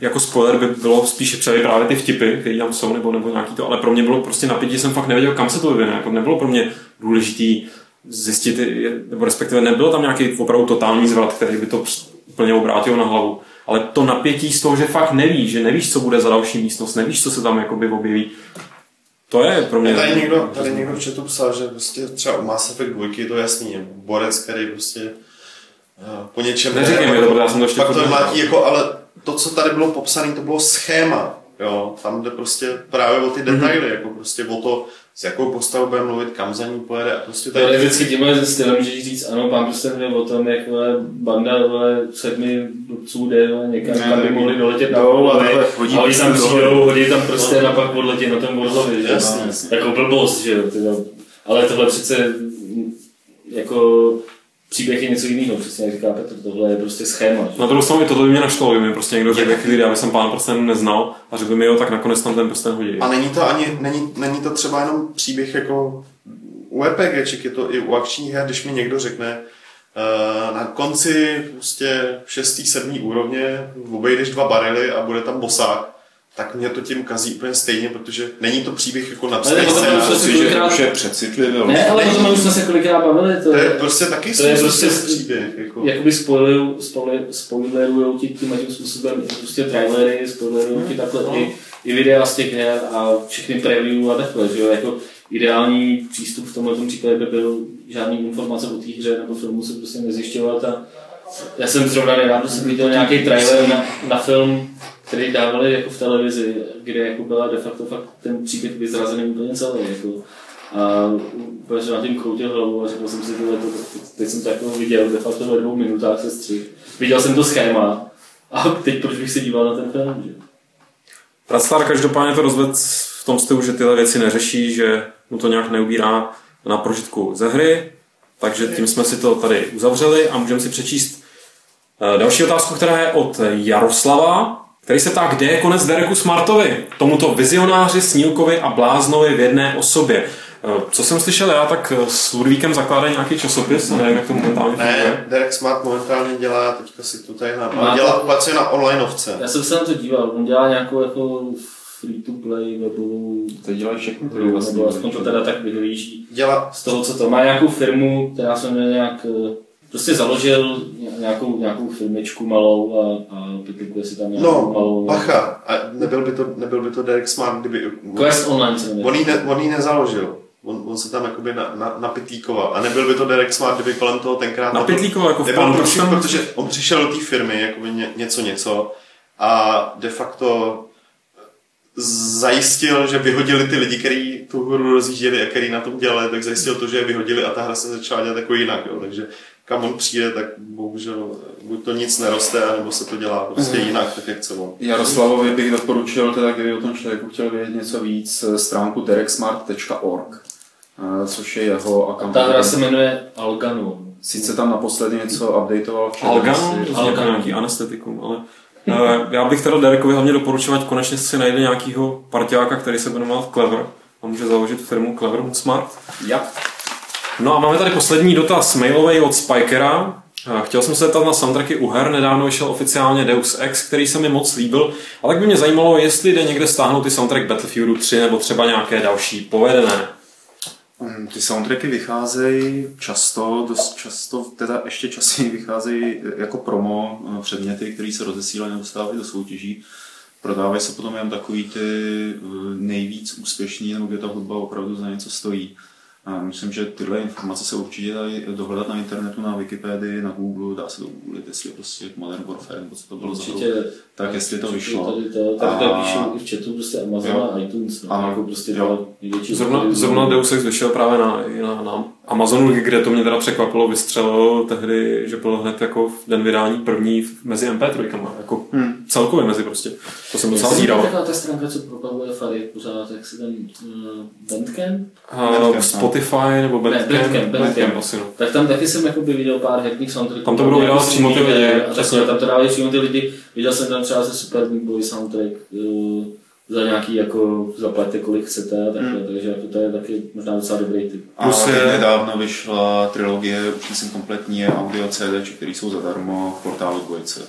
jako spoiler by bylo spíš třeba právě ty vtipy, které tam jsou, nebo, nebo nějaký to, ale pro mě bylo prostě napětí, jsem fakt nevěděl, kam se to vyvine, jako nebylo pro mě důležitý zjistit, nebo respektive nebylo tam nějaký opravdu totální zvrat, který by to úplně obrátil na hlavu, ale to napětí z toho, že fakt nevíš, že nevíš, co bude za další místnost, nevíš, co se tam jakoby objeví, to je pro mě... Tady někdo, tady někdo v chatu psal, že prostě třeba u Mass Effect dva je to jasný, borec, který prostě po něčem... Neříkej mi to, já jsem to ještě... Pak to mlátí, jako, ale to, co tady bylo popsané, to bylo schéma, jo, tam jde prostě právě o ty detaily, mm-hmm. jako prostě o to, s jakou postavou budeme mluvit, kam za ní pojede a prostě... Tady... To je vždycky tímhle stylem, že říct, ano, pán prostě hne o tom, jak banda sedmi blbců jde někam, ne, kam by mohli doletět dolů, ale oni tam přijdou, hodí tam prostě a pak odletí na tom Borzovi, že? Jako blbost, že jo, ale tohle přece jako... Příběh je něco jiného, přesně jak říká Petr, tohle je prostě schéma. Že? Na druhou stranu toto by mě naštalo, kdyby mi prostě někdo řekl, jaký lidé, aby jsem pán prsten neznal a řekl by mi jo, tak nakonec tam ten prsten hodí. A není to ani, není, není to třeba jenom příběh jako u RPGček, je to i u akčních her, když mi někdo řekne uh, na konci prostě šestý, sedmý úrovně obejdeš dva barely a bude tam bosák, tak mě to tím kazí úplně stejně, protože není to příběh jako napsaný scénář, že už je přecitlivý. Ne, ale o tom už jsme se kolikrát bavili. To, to je prostě taky to je prostě příběh. Jako... Jakoby spoilerujou ti tím a tím způsobem prostě trailery, spoilerujou ti hmm. takhle no. i, i videa z těch her a všechny preview a takhle, že jo, jako ideální přístup v tomhle případě by byl žádný informace o té hře nebo filmu se prostě nezjišťovat a já jsem zrovna nedávno se viděl nějaký trailer na, na film, který dávali jako v televizi, kde jako byla de facto fakt ten příběh vyzrazený úplně celý. Jako. A úplně jsem na tím kroutil hlavu a řekl jsem si, tyhle, teď jsem to jako viděl, de facto ve dvou minutách se střih. Viděl jsem to schéma a teď proč bych se díval na ten film, že? Prastar každopádně to rozvedl v tom stylu, že tyhle věci neřeší, že mu to nějak neubírá na prožitku ze hry, takže tím jsme si to tady uzavřeli a můžeme si přečíst další otázku, která je od Jaroslava, který se ptá, kde je konec Dereku Smartovi, tomuto vizionáři, snílkovi a bláznovi v jedné osobě. Co jsem slyšel já, tak s Ludvíkem zakládá nějaký časopis, mm. nevím, jak to momentálně funguje. Derek Smart momentálně dělá, teďka si to tady nám, dělá to... na onlineovce. Já jsem se na to díval, on dělá nějakou jako free-to-play webovou... To dělá všechno, to je vlastně. Nebo aspoň to teda tak vyhlíží. Dělá... Z toho, co to má nějakou firmu, která se jmenuje nějak... Prostě založil nějakou, nějakou filmičku malou a, a publikuje si tam nějakou no, malou... No, bacha, a nebyl by to, nebyl by to Derek Smart, kdyby... Quest on, Online se on ji, ne, on ji nezaložil, on, on se tam jakoby na, na, napitlíkoval a nebyl by to Derek Smart, kdyby kolem toho tenkrát... Napitlíkoval jako v pánu prstenu? Protože on přišel do té firmy, jakoby ně, něco něco a de facto zajistil, že vyhodili ty lidi, kteří tu hru rozjížděli a kteří na tom dělali, tak zajistil to, že je vyhodili a ta hra se začala dělat jako jinak, jo, takže... Kam on přijde, tak bohužel buď to nic neroste, nebo se to dělá prostě jinak, tak jak chce on. Jaroslavovi bych doporučil, teda, kdyby o tom člověku chtěl vědět něco víc, stránku dereksmart tečka org, což je jeho... A, a ta hra se jmenuje Alganu. Sice tam naposledy něco updateoval včera. Alganu? Alganu, nějaký anestetikum, ale... Já bych teda Derekovi hlavně doporučil, ať konečně si najde nějakýho parťáka, který se bude jmenovat Clever a může založit firmu Clever Smart. Ja. No a máme tady poslední dotaz mailovej od Spikera. Chtěl jsem se zeptat na soundtracky u her, nedávno vyšel oficiálně Deus Ex, který se mi moc líbil, a tak by mě zajímalo, jestli jde někde stáhnout ty soundtrack Battlefieldu tři nebo třeba nějaké další povedené. Ty soundtracky vycházejí často, dost často, teda ještě častěji vycházejí jako promo předměty, které se rozesílají nebo stávají do soutěží. Prodávají se potom jen takový ty nejvíc úspěšný, nebo kde ta hudba opravdu za něco stojí. Myslím, že tyhle informace se určitě dají dohledat na internetu, na Wikipedii, na Google, dá se to googlit, jestli prostě Modern Warfare, nebo co to bylo určitě, za hru, tak jestli to vyšlo. Tady to, tak to píšu i v chatu prostě Amazon a iTunes, no, jako prostě jo, Zrovna, zrovna Deus Ex vyšel právě na, na, na Amazonu, kde to mě teda překvapilo, vystřelilo tehdy, že bylo hned jako v den vydání první mezi em pé tři, jako hmm. celkově mezi prostě. To jsem docela zíral. Taková ta stránka, co propaguje Fary pořád, jak se ten uh, Bandcamp? Uh, Spotify nebo Bandcamp? Ne, Bandcamp, Bandcamp asi no. Tak tam taky jsem jakoby viděl pár herních soundtracků. Tam to budou vydávat přímo ty lidi. Tam to dávali přímo ty lidi. Viděl jsem tam třeba ze Super Meat Boy soundtrack, uh, za nějaký jako zaplaťte kolik chcete a takhle, mm. takže jako to je taky možná docela dobrý typ. A plus je... nedávno vyšla trilogie, už myslím kompletní audio CDček, které jsou zadarmo v portálu dvojce.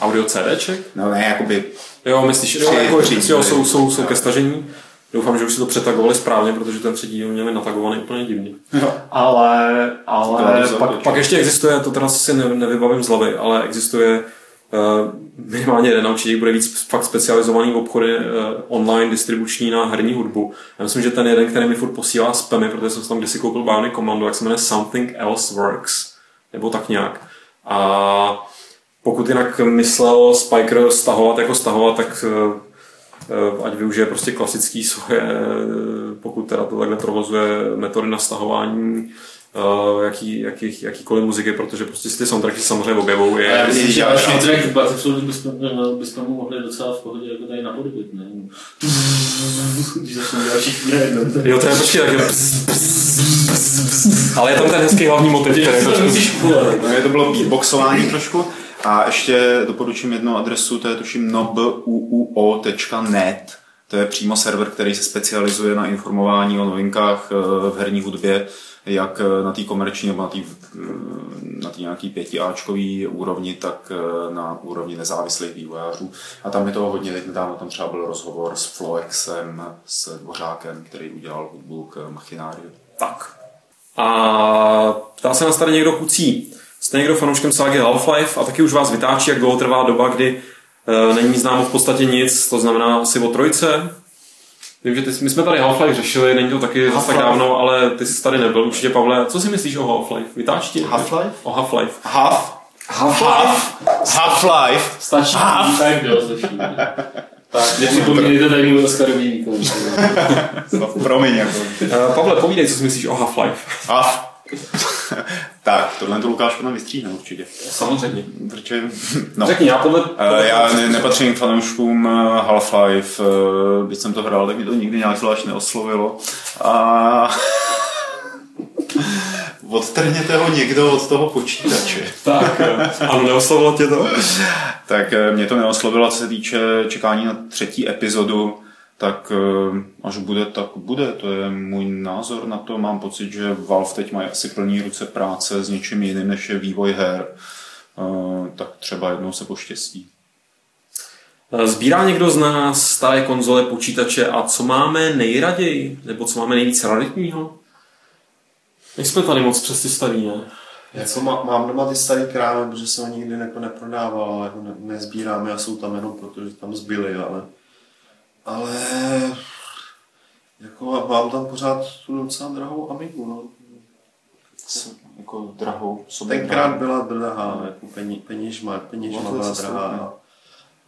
Audio CDček? No ne, jakoby... Jo, myslíš, jo, jako říct, jo, jsou, jsou, jsou ke stažení. Doufám, že už si to přetagovali správně, protože ten třetí díl měli natagovaný úplně divně. Jo. Ale, ale pak, pak ještě existuje, to teda si ne, nevybavím z hlavy, ale existuje minimálně jeden naučitě bude víc fakt specializovaný v obchody online distribuční na herní hudbu. Já myslím, že ten jeden, který mi furt posílá spamy, protože jsem tam kdysi koupil bájný komando, jak se jmenuje Something Else Works, nebo tak nějak. A pokud jinak myslel Spiker stahovat jako stahovat, tak ať využije prostě klasický svoje, pokud teda to takhle provozuje metody na stahování, Uh, jaký, jaký, jakýkoliv muziky, protože prostě si ty soundtracky samozřejmě objevou. Je, já myslím, že soundtrack v Bass bychom mu mohli docela v pohodě jako tady napodobit, ne? Když začneme dělat všichni jednou. Jo, to je počkej tak, ale je tam ten hezký hlavní motiv, který to bylo beatboxování trošku. A ještě doporučím jednu adresu, to je tuším nobuuo tečka net. To je přímo server, který se specializuje na informování o novinkách v herní hudbě, jak na té komerční nebo na té na nějaký pětiáčkový úrovni, tak na úrovni nezávislých vývojářů. A tam je toho hodně, teď nedávno tam třeba byl rozhovor s Floexem, s Dvořákem, který udělal hudbu k Machináriu. Tak. A ptá se nás tady někdo kucí. Jste někdo fanouškem ságy Half-Life a taky už vás vytáčí, jak dlouho trvá doba, kdy e, není známo v podstatě nic, to znamená asi o trojce. Vím, že ty, my jsme tady Half-Life řešili, není to taky Half-Life. Tak dávno, ale ty jsi tady nebyl určitě, Pavle. Co si myslíš o Half-Life? Vytáčtí? Half-Life? O Half-Life. Half? Half-Life? Half-Life? Stačí. Half? Tak jo, stačí. Tak, nepřipomínejte tady můj oskarový výkon. Promiň, jako. Uh, Pavle, povídej, co si myslíš o Half-Life. Half? Tak, tohle to Lukášku nám vystříhne určitě. Samozřejmě. Protože, no. Řekni, já tohle... tohle já ne, nepatřím k fanouškům Half-Life, když jsem to hrál, tak mě to nikdy nějak zvlášť neoslovilo. A... Odtrhněte ho někdo od toho počítače. Tak, ano, neoslovilo tě to? Tak mě to neoslovilo, co se týče čekání na třetí epizodu. Tak až bude, tak bude. To je můj názor na to. Mám pocit, že Valve teď mají asi plný ruce práce s něčím jiným, než je vývoj her. Tak třeba jednou se poštěstí. Sbírá někdo z nás staré konzole, počítače a co máme nejraději? Nebo co máme nejvíc raritního? Nejsme tady moc přes ty starý, ne? Jako má, mám doma ty starý krámy, protože jsem ho nikdy jako neprodával, ale jako ne, nezbíráme a jsou tam jenom protože tam zbyly, ale... Ale jako mám tam pořád tu docela drahou Amigu, no. S, jako drahou, sobě tenkrát drahou. Byla drahá, jako pení, penížma, penížma byla drahá.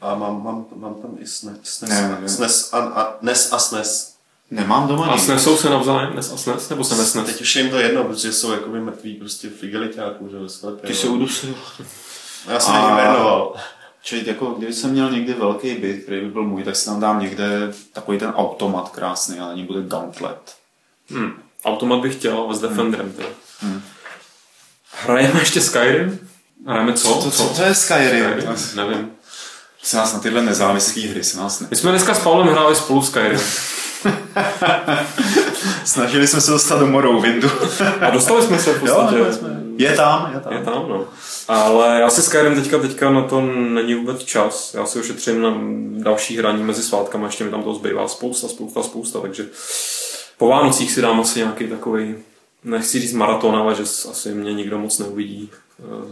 A mám, mám, mám tam i snes, snes, ne, ne. snes a, a, nes a snes. Nemám doma nic. A snesou se navzájem, nes a snes, nebo se nesnes? Teď už jim to jedno, protože jsou jakoby mrtví prostě figeliťáků, že ve sklepě. Ty se udusil. Já jsem a... nejmenoval. Čili jako, kdyby jsem měl někdy velký byt, který by byl můj, tak si tam dám někde takový ten automat krásný, ale nebude Gauntlet. Hmm. Automat bych chtěl, ale s Defenderem teda. Hmm. Hrajeme ještě Skyrim? Hrajeme co? Co, co, co? co to je Skyrim? Skyrim? Nevím. Se nás na tyhle nezávislé hry, se nás ne... My jsme dneska s Pavlem hráli spolu Skyrim. Snažili jsme se dostat do Morrowindu. A dostali jsme se v podstatě. Jo, jsme... Je tam, je tam. Je tam, no. Ale já si Skyrim teďka, teďka na to není vůbec čas. Já si ošetřím na další hraní mezi svátkama, ještě mi tam toho zbývá spousta, spousta, spousta, takže po Vánocích si dám asi nějaký takovej, nechci říct maraton, ale že asi mě nikdo moc neuvidí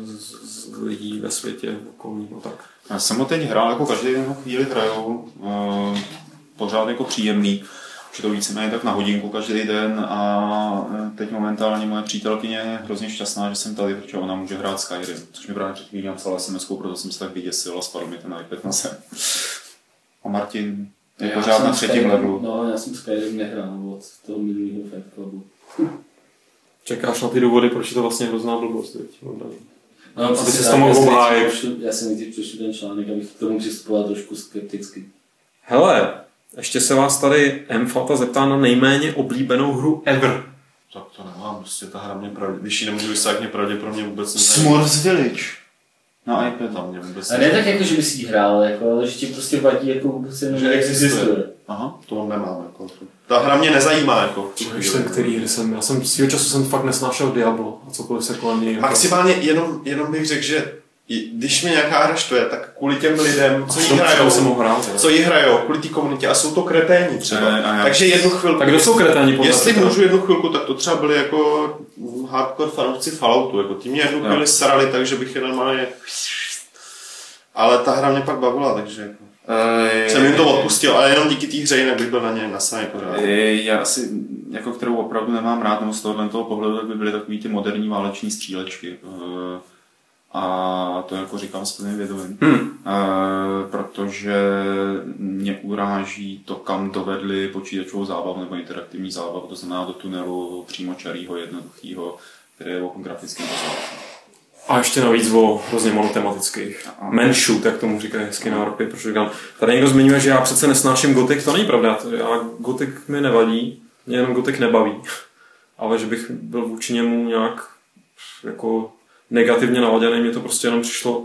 z, z lidí ve světě okolní, no tak. Já jsem ho teď hrál, jako každý den ho chvíli hrajou, uh, pořád jako příjemný. Že to víceméně tak na hodinku každý den a teď momentálně moje přítelkyně je hrozně šťastná, že jsem tady, protože ona může hrát Skyrim, což mi právě před chvílí napsala es em eskou, proto jsem se tak vyděsil a spadl mi ten iPad na zem. A Martin Je já pořád na třetím levelu. No, já jsem Skyrim nehrál od toho minulého Fight Clubu. Čekáš na ty důvody, proč je to vlastně hrozná blbost, teď? No, aby se s tomu obhájit. Já jsem někdy přešel ten článek, abych k tomu přistupovat trošku skepticky. Hele, ještě se vás tady M-Fata zeptá na nejméně oblíbenou hru ever. Tak to nemám, prostě ta hra mě pravdě... Když ji nemůžu vystákně pravdě, pro mě vůbec nevím. S'mores Village. Na iPad. Tam mě vůbec nevím. A ne tak jako, že bys jí hrál, jako, ale že ti prostě vadí, jako vůbec jenom neexistuje. Aha, to mám nemám, jako. Ta hra mě nezajímá, jako. Víš ten, který hry jsem, já jsem svýho času jsem fakt nesnášel Diablo a cokoliv se kolem něj. Maximálně jenom, jenom bych řekl, že když mi nějaká hra štuje, tak kvůli těm lidem, co jí hrajou, co jí hrajou, kvůli té komunitě, a jsou to kreténi třeba. Takže jednu chvilku. Tak kdo jsou kreténi? Jestli můžu jednu chvilku, tak to třeba byli jako hardcore fanoušci Falloutu, jako ti mě jednu chvíli srali, takže bych jenom ale... Ale ta hra mě pak bavila, takže jako... E, jsem jim to odpustil, ale jenom díky té hře, jinak bych byl na ně nasaný pořád. E, já asi, jako kterou opravdu nemám rád, nebo z tohohle toho pohledu, tak by byly takový ty moderní váleční střílečky. E, A to jako říkám s plným vědomím, hmm. e, protože mě uráží to, kam dovedli počítačovou zábavu nebo interaktivní zábavu, to znamená do tunelu přímočarýho, jednoduchýho, který je o grafickém záležitém. A ještě navíc o hrozně monotematických. Menšů, tak tomu říkají hezky na Arpě, protože říkám, tady někdo zmiňuje, že já přece nesnáším Gothic, to není pravda, já Gothic mi nevadí, mě jenom Gothic nebaví, ale že bych byl vůči němu nějak jako... negativně naladěný, mě to prostě jenom přišlo,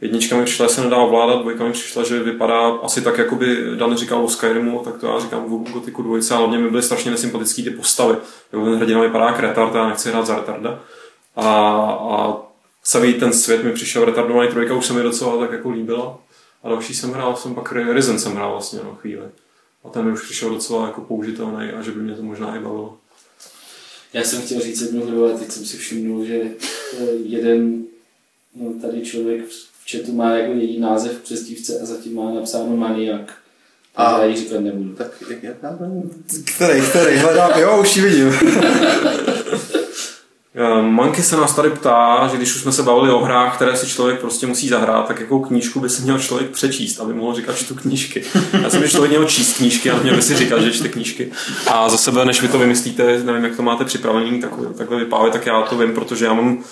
jednička mi přišla, že se nedá ovládat, dvojka mi přišla, že vypadá asi tak, jako by Dan říkal o Skyrimu, tak to já říkám v Gothiku dvojice, ale hlavně mi byly strašně nesympatický ty postavy, jako ten hrdina vypadá jak retard, já nechci hrát za retarda a, a celý ten svět mi přišel retardovaný, trojka už se mi docela tak jako líbila a další jsem hrál, jsem pak Risen jsem hrál vlastně na chvíli a ten mi už přišel docela jako použitelný a že by mě to možná i bavilo. Já jsem chtěl říct jednu hru, ale teď jsem si všimnul, že jeden no, tady člověk v chatu má jako její název v přestívce a zatím má napsáno maniak. A já ji říkat nebudu. Tak jak já tam... Který, který, hledám, jo, už ji vidím. Manky se nás tady ptá, že když už jsme se bavili o hrách, které si člověk prostě musí zahrát, tak jakou knížku by si měl člověk přečíst, aby mohl říkat, že tu knížky. Já jsem, že člověk měl číst knížky a měl by si říkat, že čte knížky. A za sebe, než vy to vymyslíte, nevím, jak to máte připravený, tak, takhle vypávě, tak já to vím, protože já mám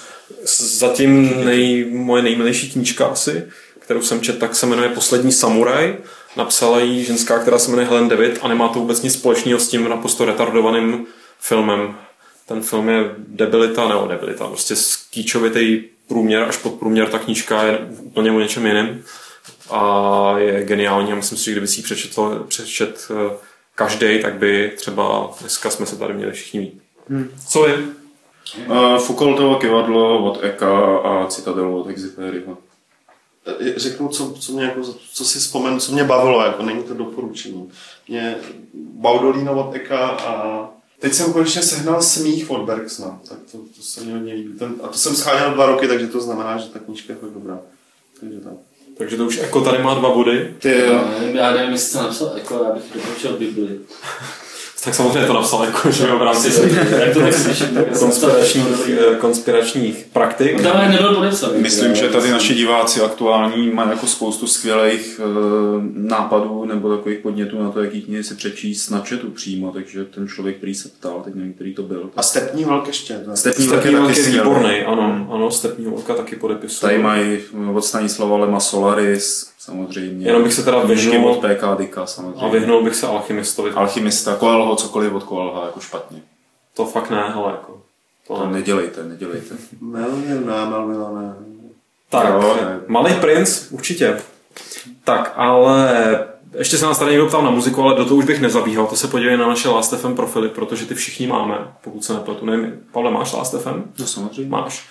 zatím nej, moje nejmilejší knížka asi, kterou jsem četl, tak se jmenuje Poslední samuraj. Napsala ji ženská, která se jmenuje Helen David a nemá to vůbec nic společného s tím naprosto retardovaným filmem. Ten film je debilita, nebo debilita, prostě skýčovitý průměr až pod průměr, ta knížka je úplně o něčem jiném a je geniální a myslím si, že kdyby si ji přečetl, přečet každej, tak by třeba dneska jsme se tady měli všichni mít. Hmm. Co je? Uh, Foucaultovo kivadlo od Eka a Citadelu od Exupéryho. Řeknu, co, co, mě jako, co si vzpomenu, co mě bavilo, jako není to doporučení. Mě Baudolino od Eka a teď jsem konečně sehnal Smích od Bergsona, tak to, to se mi hodně líbí. Ten, a to jsem sháněl dva roky, takže to znamená, že ta knížka je fakt dobrá. Takže tak. Takže to už Eko tady má dva body. Ty, já nevím, jestli to napsal Eko, já bych doporučil Bibli. Tak samozřejmě to napsal Eko, že jo, v rámci konspiračních praktik. Myslím, že tady naši diváci aktuální mají jako spoustu skvělých nápadů nebo takových podnětů na to, jaký knihy si přečíst na chatu přímo, takže ten člověk, který se ptal, teď nevím, který to byl. A Stepní vlk ještě. Stepní vlk je výborný, ano, ano, Stepní vlka taky podepisuje. Tady mají od Stanislava Lema Solaris. Samozřejmě. Jenom bych se teda vyhnul od P K Dicka, samozřejmě. A vyhnul bych se Alchymistovi. Alchymista, Coelho, cokoliv od Coelha, jako špatně. To fakt ne, hele, jako. To, to nedělejte, nedělejte. Melvina, Melvina, tak, jo, ne. Malý princ, určitě. Tak, ale ještě se nás tady někdo ptal na muziku, ale do toho už bych nezabíhal. To se podívej na naše Last F M profily, protože ty všichni máme, pokud se nepletu. Nevím, Pavle, máš Last F M? No samozřejmě. Máš.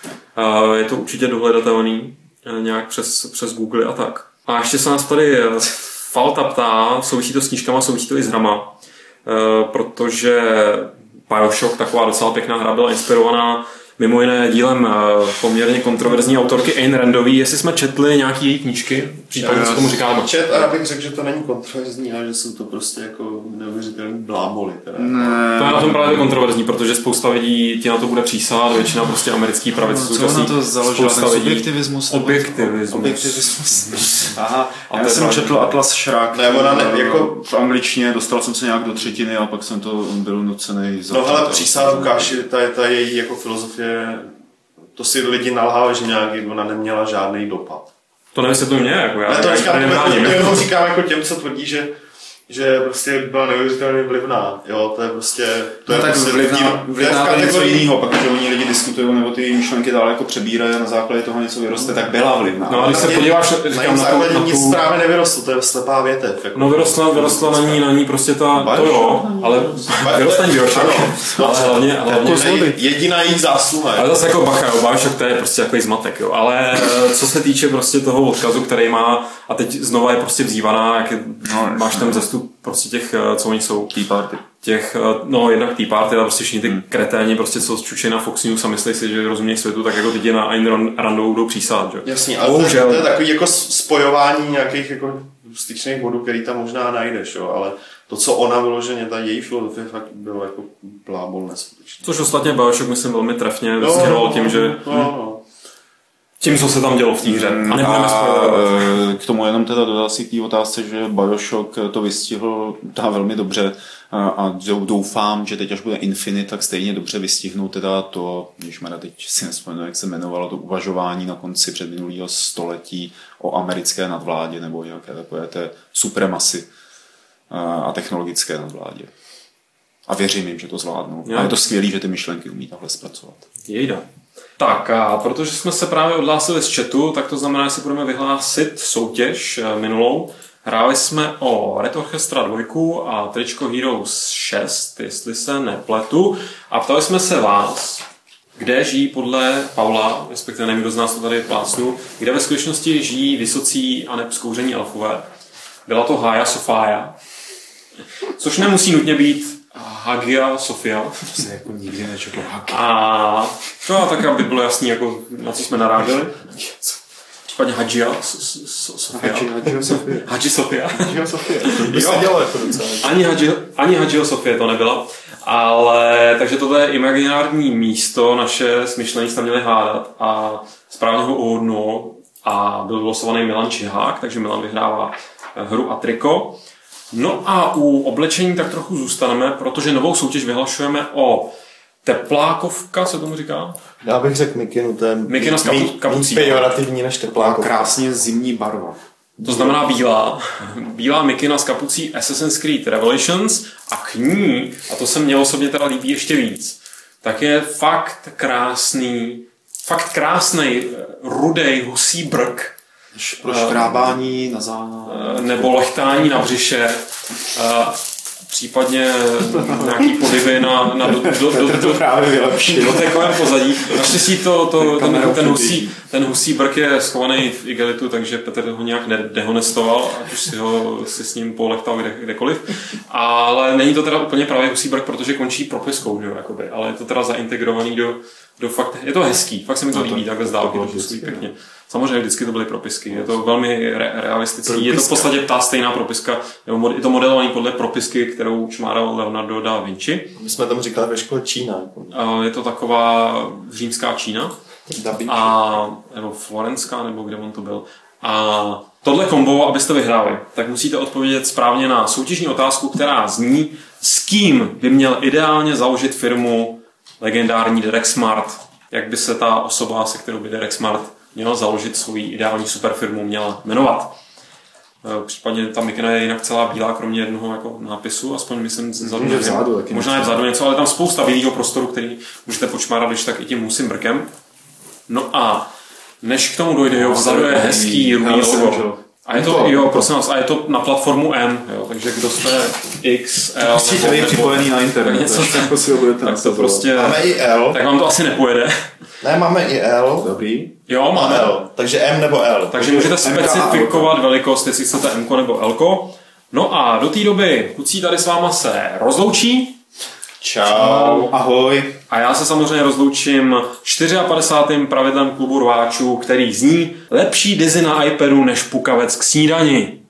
Uh, je to určitě dohledatelný nějak přes, přes Google a tak. A ještě se nás tady Falta ptá, souvisí to s knížkama, souvisí to i s hrama, protože Bioshock, taková docela pěkná hra, byla inspirovaná mimo jiné dílem poměrně kontroverzní autorky Ayn Randové. Jestli jsme četli nějaký její knížky, případně co tomu říkáme. Čet a já bych řekl, že to není kontroverzní, ale že jsou to prostě jako neuvěřitelný blámoli. Ne. To je na tom právě kontroverzní, protože spousta lidí ti na to bude přísat, většina prostě americký pravice no, současný. Co na to založila? Objektivismus? Objektivismus. Objektivismus. Aha, a já jsem četl Atlas Shrugged. Ne, ona ne, jako v angličtině, dostal jsem se nějak do třetiny a pak jsem to byl nucený za. No ale přísad Lukáši, ta, ta její jako filozofie, to si lidi nalhávají, že nějaký, ona neměla žádný dopad. To nevysvětluji mě, jako já. Ne, to říkám, jenom říkám jako těm, co tvrdí, že že prostě byla neuvěřitelně vlivná, jo, to je prostě to no je tak prostě vlivná, vlivná to je něco jiného, protože oni lidi diskutují nebo ty myšlenky dále jako přebírají a na základě toho něco vyroste, tak byla vlivná. No a když se podíváš, říkám na základě na tu, nic právě nevyrostlo, to je slepá větev. Jako no vyrostla, vyrostla na ní, na ní prostě ta, Baruš, to jo, ale vyrostla ní Baruš, ale hlavně, hlavně jediná její zásluha. Ale zase jako Bacha, jo, Barušek, to je prostě takový zmatek, jo, ale co se týče prostě toho odkazu, který má a teď znova je prostě vzývaná, jak máš tam zestup prostě těch, co oni jsou. Tea party. Těch, no jednak Tea party, ale prostě všichni ty hmm. kreténi, prostě co čučí na Fox News a myslí si, že rozumějí světu, tak jako teď na Ayn Randovou jdou přísát, že? Jasně, ale to, to je takový jako spojování nějakých jako styčných bodů, který tam možná najdeš, jo, ale to, co ona vyloženě, ta její filozofie fakt bylo jako blábol neskutečný. Což ostatně Bajošek, myslím, velmi trefně no, vystěhoval tím, že... No, no. Tím, co se tam dělo v té hře. A nebudeme spojovat. K tomu jenom teda dodal si k té otázce, že Bioshock to vystihl teda velmi dobře a doufám, že teď až bude Infinite, tak stejně dobře vystihnou teda to, když mě teď si nespomenu, jak se jmenovalo to uvažování na konci předminulého století o americké nadvládě nebo nějaké takové té supremasy a technologické nadvládě. A věřím jim, že to zvládnou. Já. A je to skvělý, že ty myšlenky umí takhle zpracovat. Jejda. Tak a protože jsme se právě odhlásili z chatu, tak to znamená, že si budeme vyhlásit soutěž minulou. Hráli jsme o Red Orchestra dva a tričko Heroes šest, jestli se nepletu. A ptali jsme se vás, kde žijí podle Paula, respektive nevím, kdo z nás to tady plásnu, kde ve skutečnosti žijí vysocí a nepskouření elfové. Byla to Hagia Sofia, což nemusí nutně být Hagia Sofia. To se jako nikdy nečeklo. A to tak, aby bylo jasný, jako, na co jsme naráželi. Případně Hagia Sofia. Hagia Sofia. Hagia Sofia. To se dělo jako docela. Ani Hagia Sofia to nebyla. Ale takže toto je imaginární místo, naše smyšlení jsme měli hádat a správně ho uhodnul a byl vylosovaný Milan Čihák, takže Milan vyhrává hru a triko. No a u oblečení tak trochu zůstaneme, protože novou soutěž vyhlašujeme o teplákovka, se tomu říká? Já bych řekl mikinu, to je mikina s kapucí. Pejorativní než teplákovka. Krásně zimní barva. To znamená bílá. Bílá mikina s kapucí Assassin's Creed Revelations a k ní, a to se mě osobně teda líbí ještě víc, tak je fakt krásný, fakt krásnej rudej husí brk, pro škrábání na záda. Nebo lechtání na břiše. Případně nějaký podivy na, na do, do, do, do, do takovém pozadí. Naštěstí to, to, ten, ten, husí, ten husí brk je schovaný v igelitu, takže Petr ho nějak nedehonestoval, ať už si, ho, si s ním polechtal kde, kdekoliv. Ale není to teda úplně pravý husí brk, protože končí propiskou, že jo, jakoby. Ale je to teda zaintegrovaný do, do fakt... Je to hezký, fakt se mi to no líbí, to, takhle z dálky, to působí pěkně. Samozřejmě vždycky to byly propisky, je to velmi re- realistický, propiska. Je to v podstatě ta stejná propiska, nebo je to modelovaný podle propisky, kterou čmáral Leonardo da Vinci. My jsme tam říkali ve škole Čína. Je to taková římská Čína, a, nebo florenská, nebo kde on to byl. A tohle kombo, abyste vyhráli, tak musíte odpovědět správně na soutěžní otázku, která zní, s kým by měl ideálně založit firmu legendární Derek Smart. Jak by se ta osoba, se kterou by Derek Smart měla založit svou ideální superfirmu, měla jmenovat. Případně ta mikina je jinak celá bílá, kromě jednoho jako nápisu, aspoň myslím vzadu, je vzadu možná je vzadu něco, ale tam spousta bílého prostoru, který můžete počmárat, když tak i tím husím brkem. No a než k tomu dojde, jo, vzadu je hezký rudý logo. A je to, jo, prosím vás, a je to na platformu M, jo, takže kdo jste X, L... To musíte být připojený na internet, tak si ho budete nasazovat. Máme i L. Tak vám to asi nepojede. Ne, máme i L. Dobrý. Jo, máme L. Takže M nebo L. Takže můžete specifikovat velikost, jestli chcete M nebo L. No a do té doby kucí tady s váma se rozloučí. Čau, ahoj. A já se samozřejmě rozloučím padesátým čtvrtým pravidlem klubu rváčů, který zní: lepší Dizzy na iPadu než pukavec k snídani.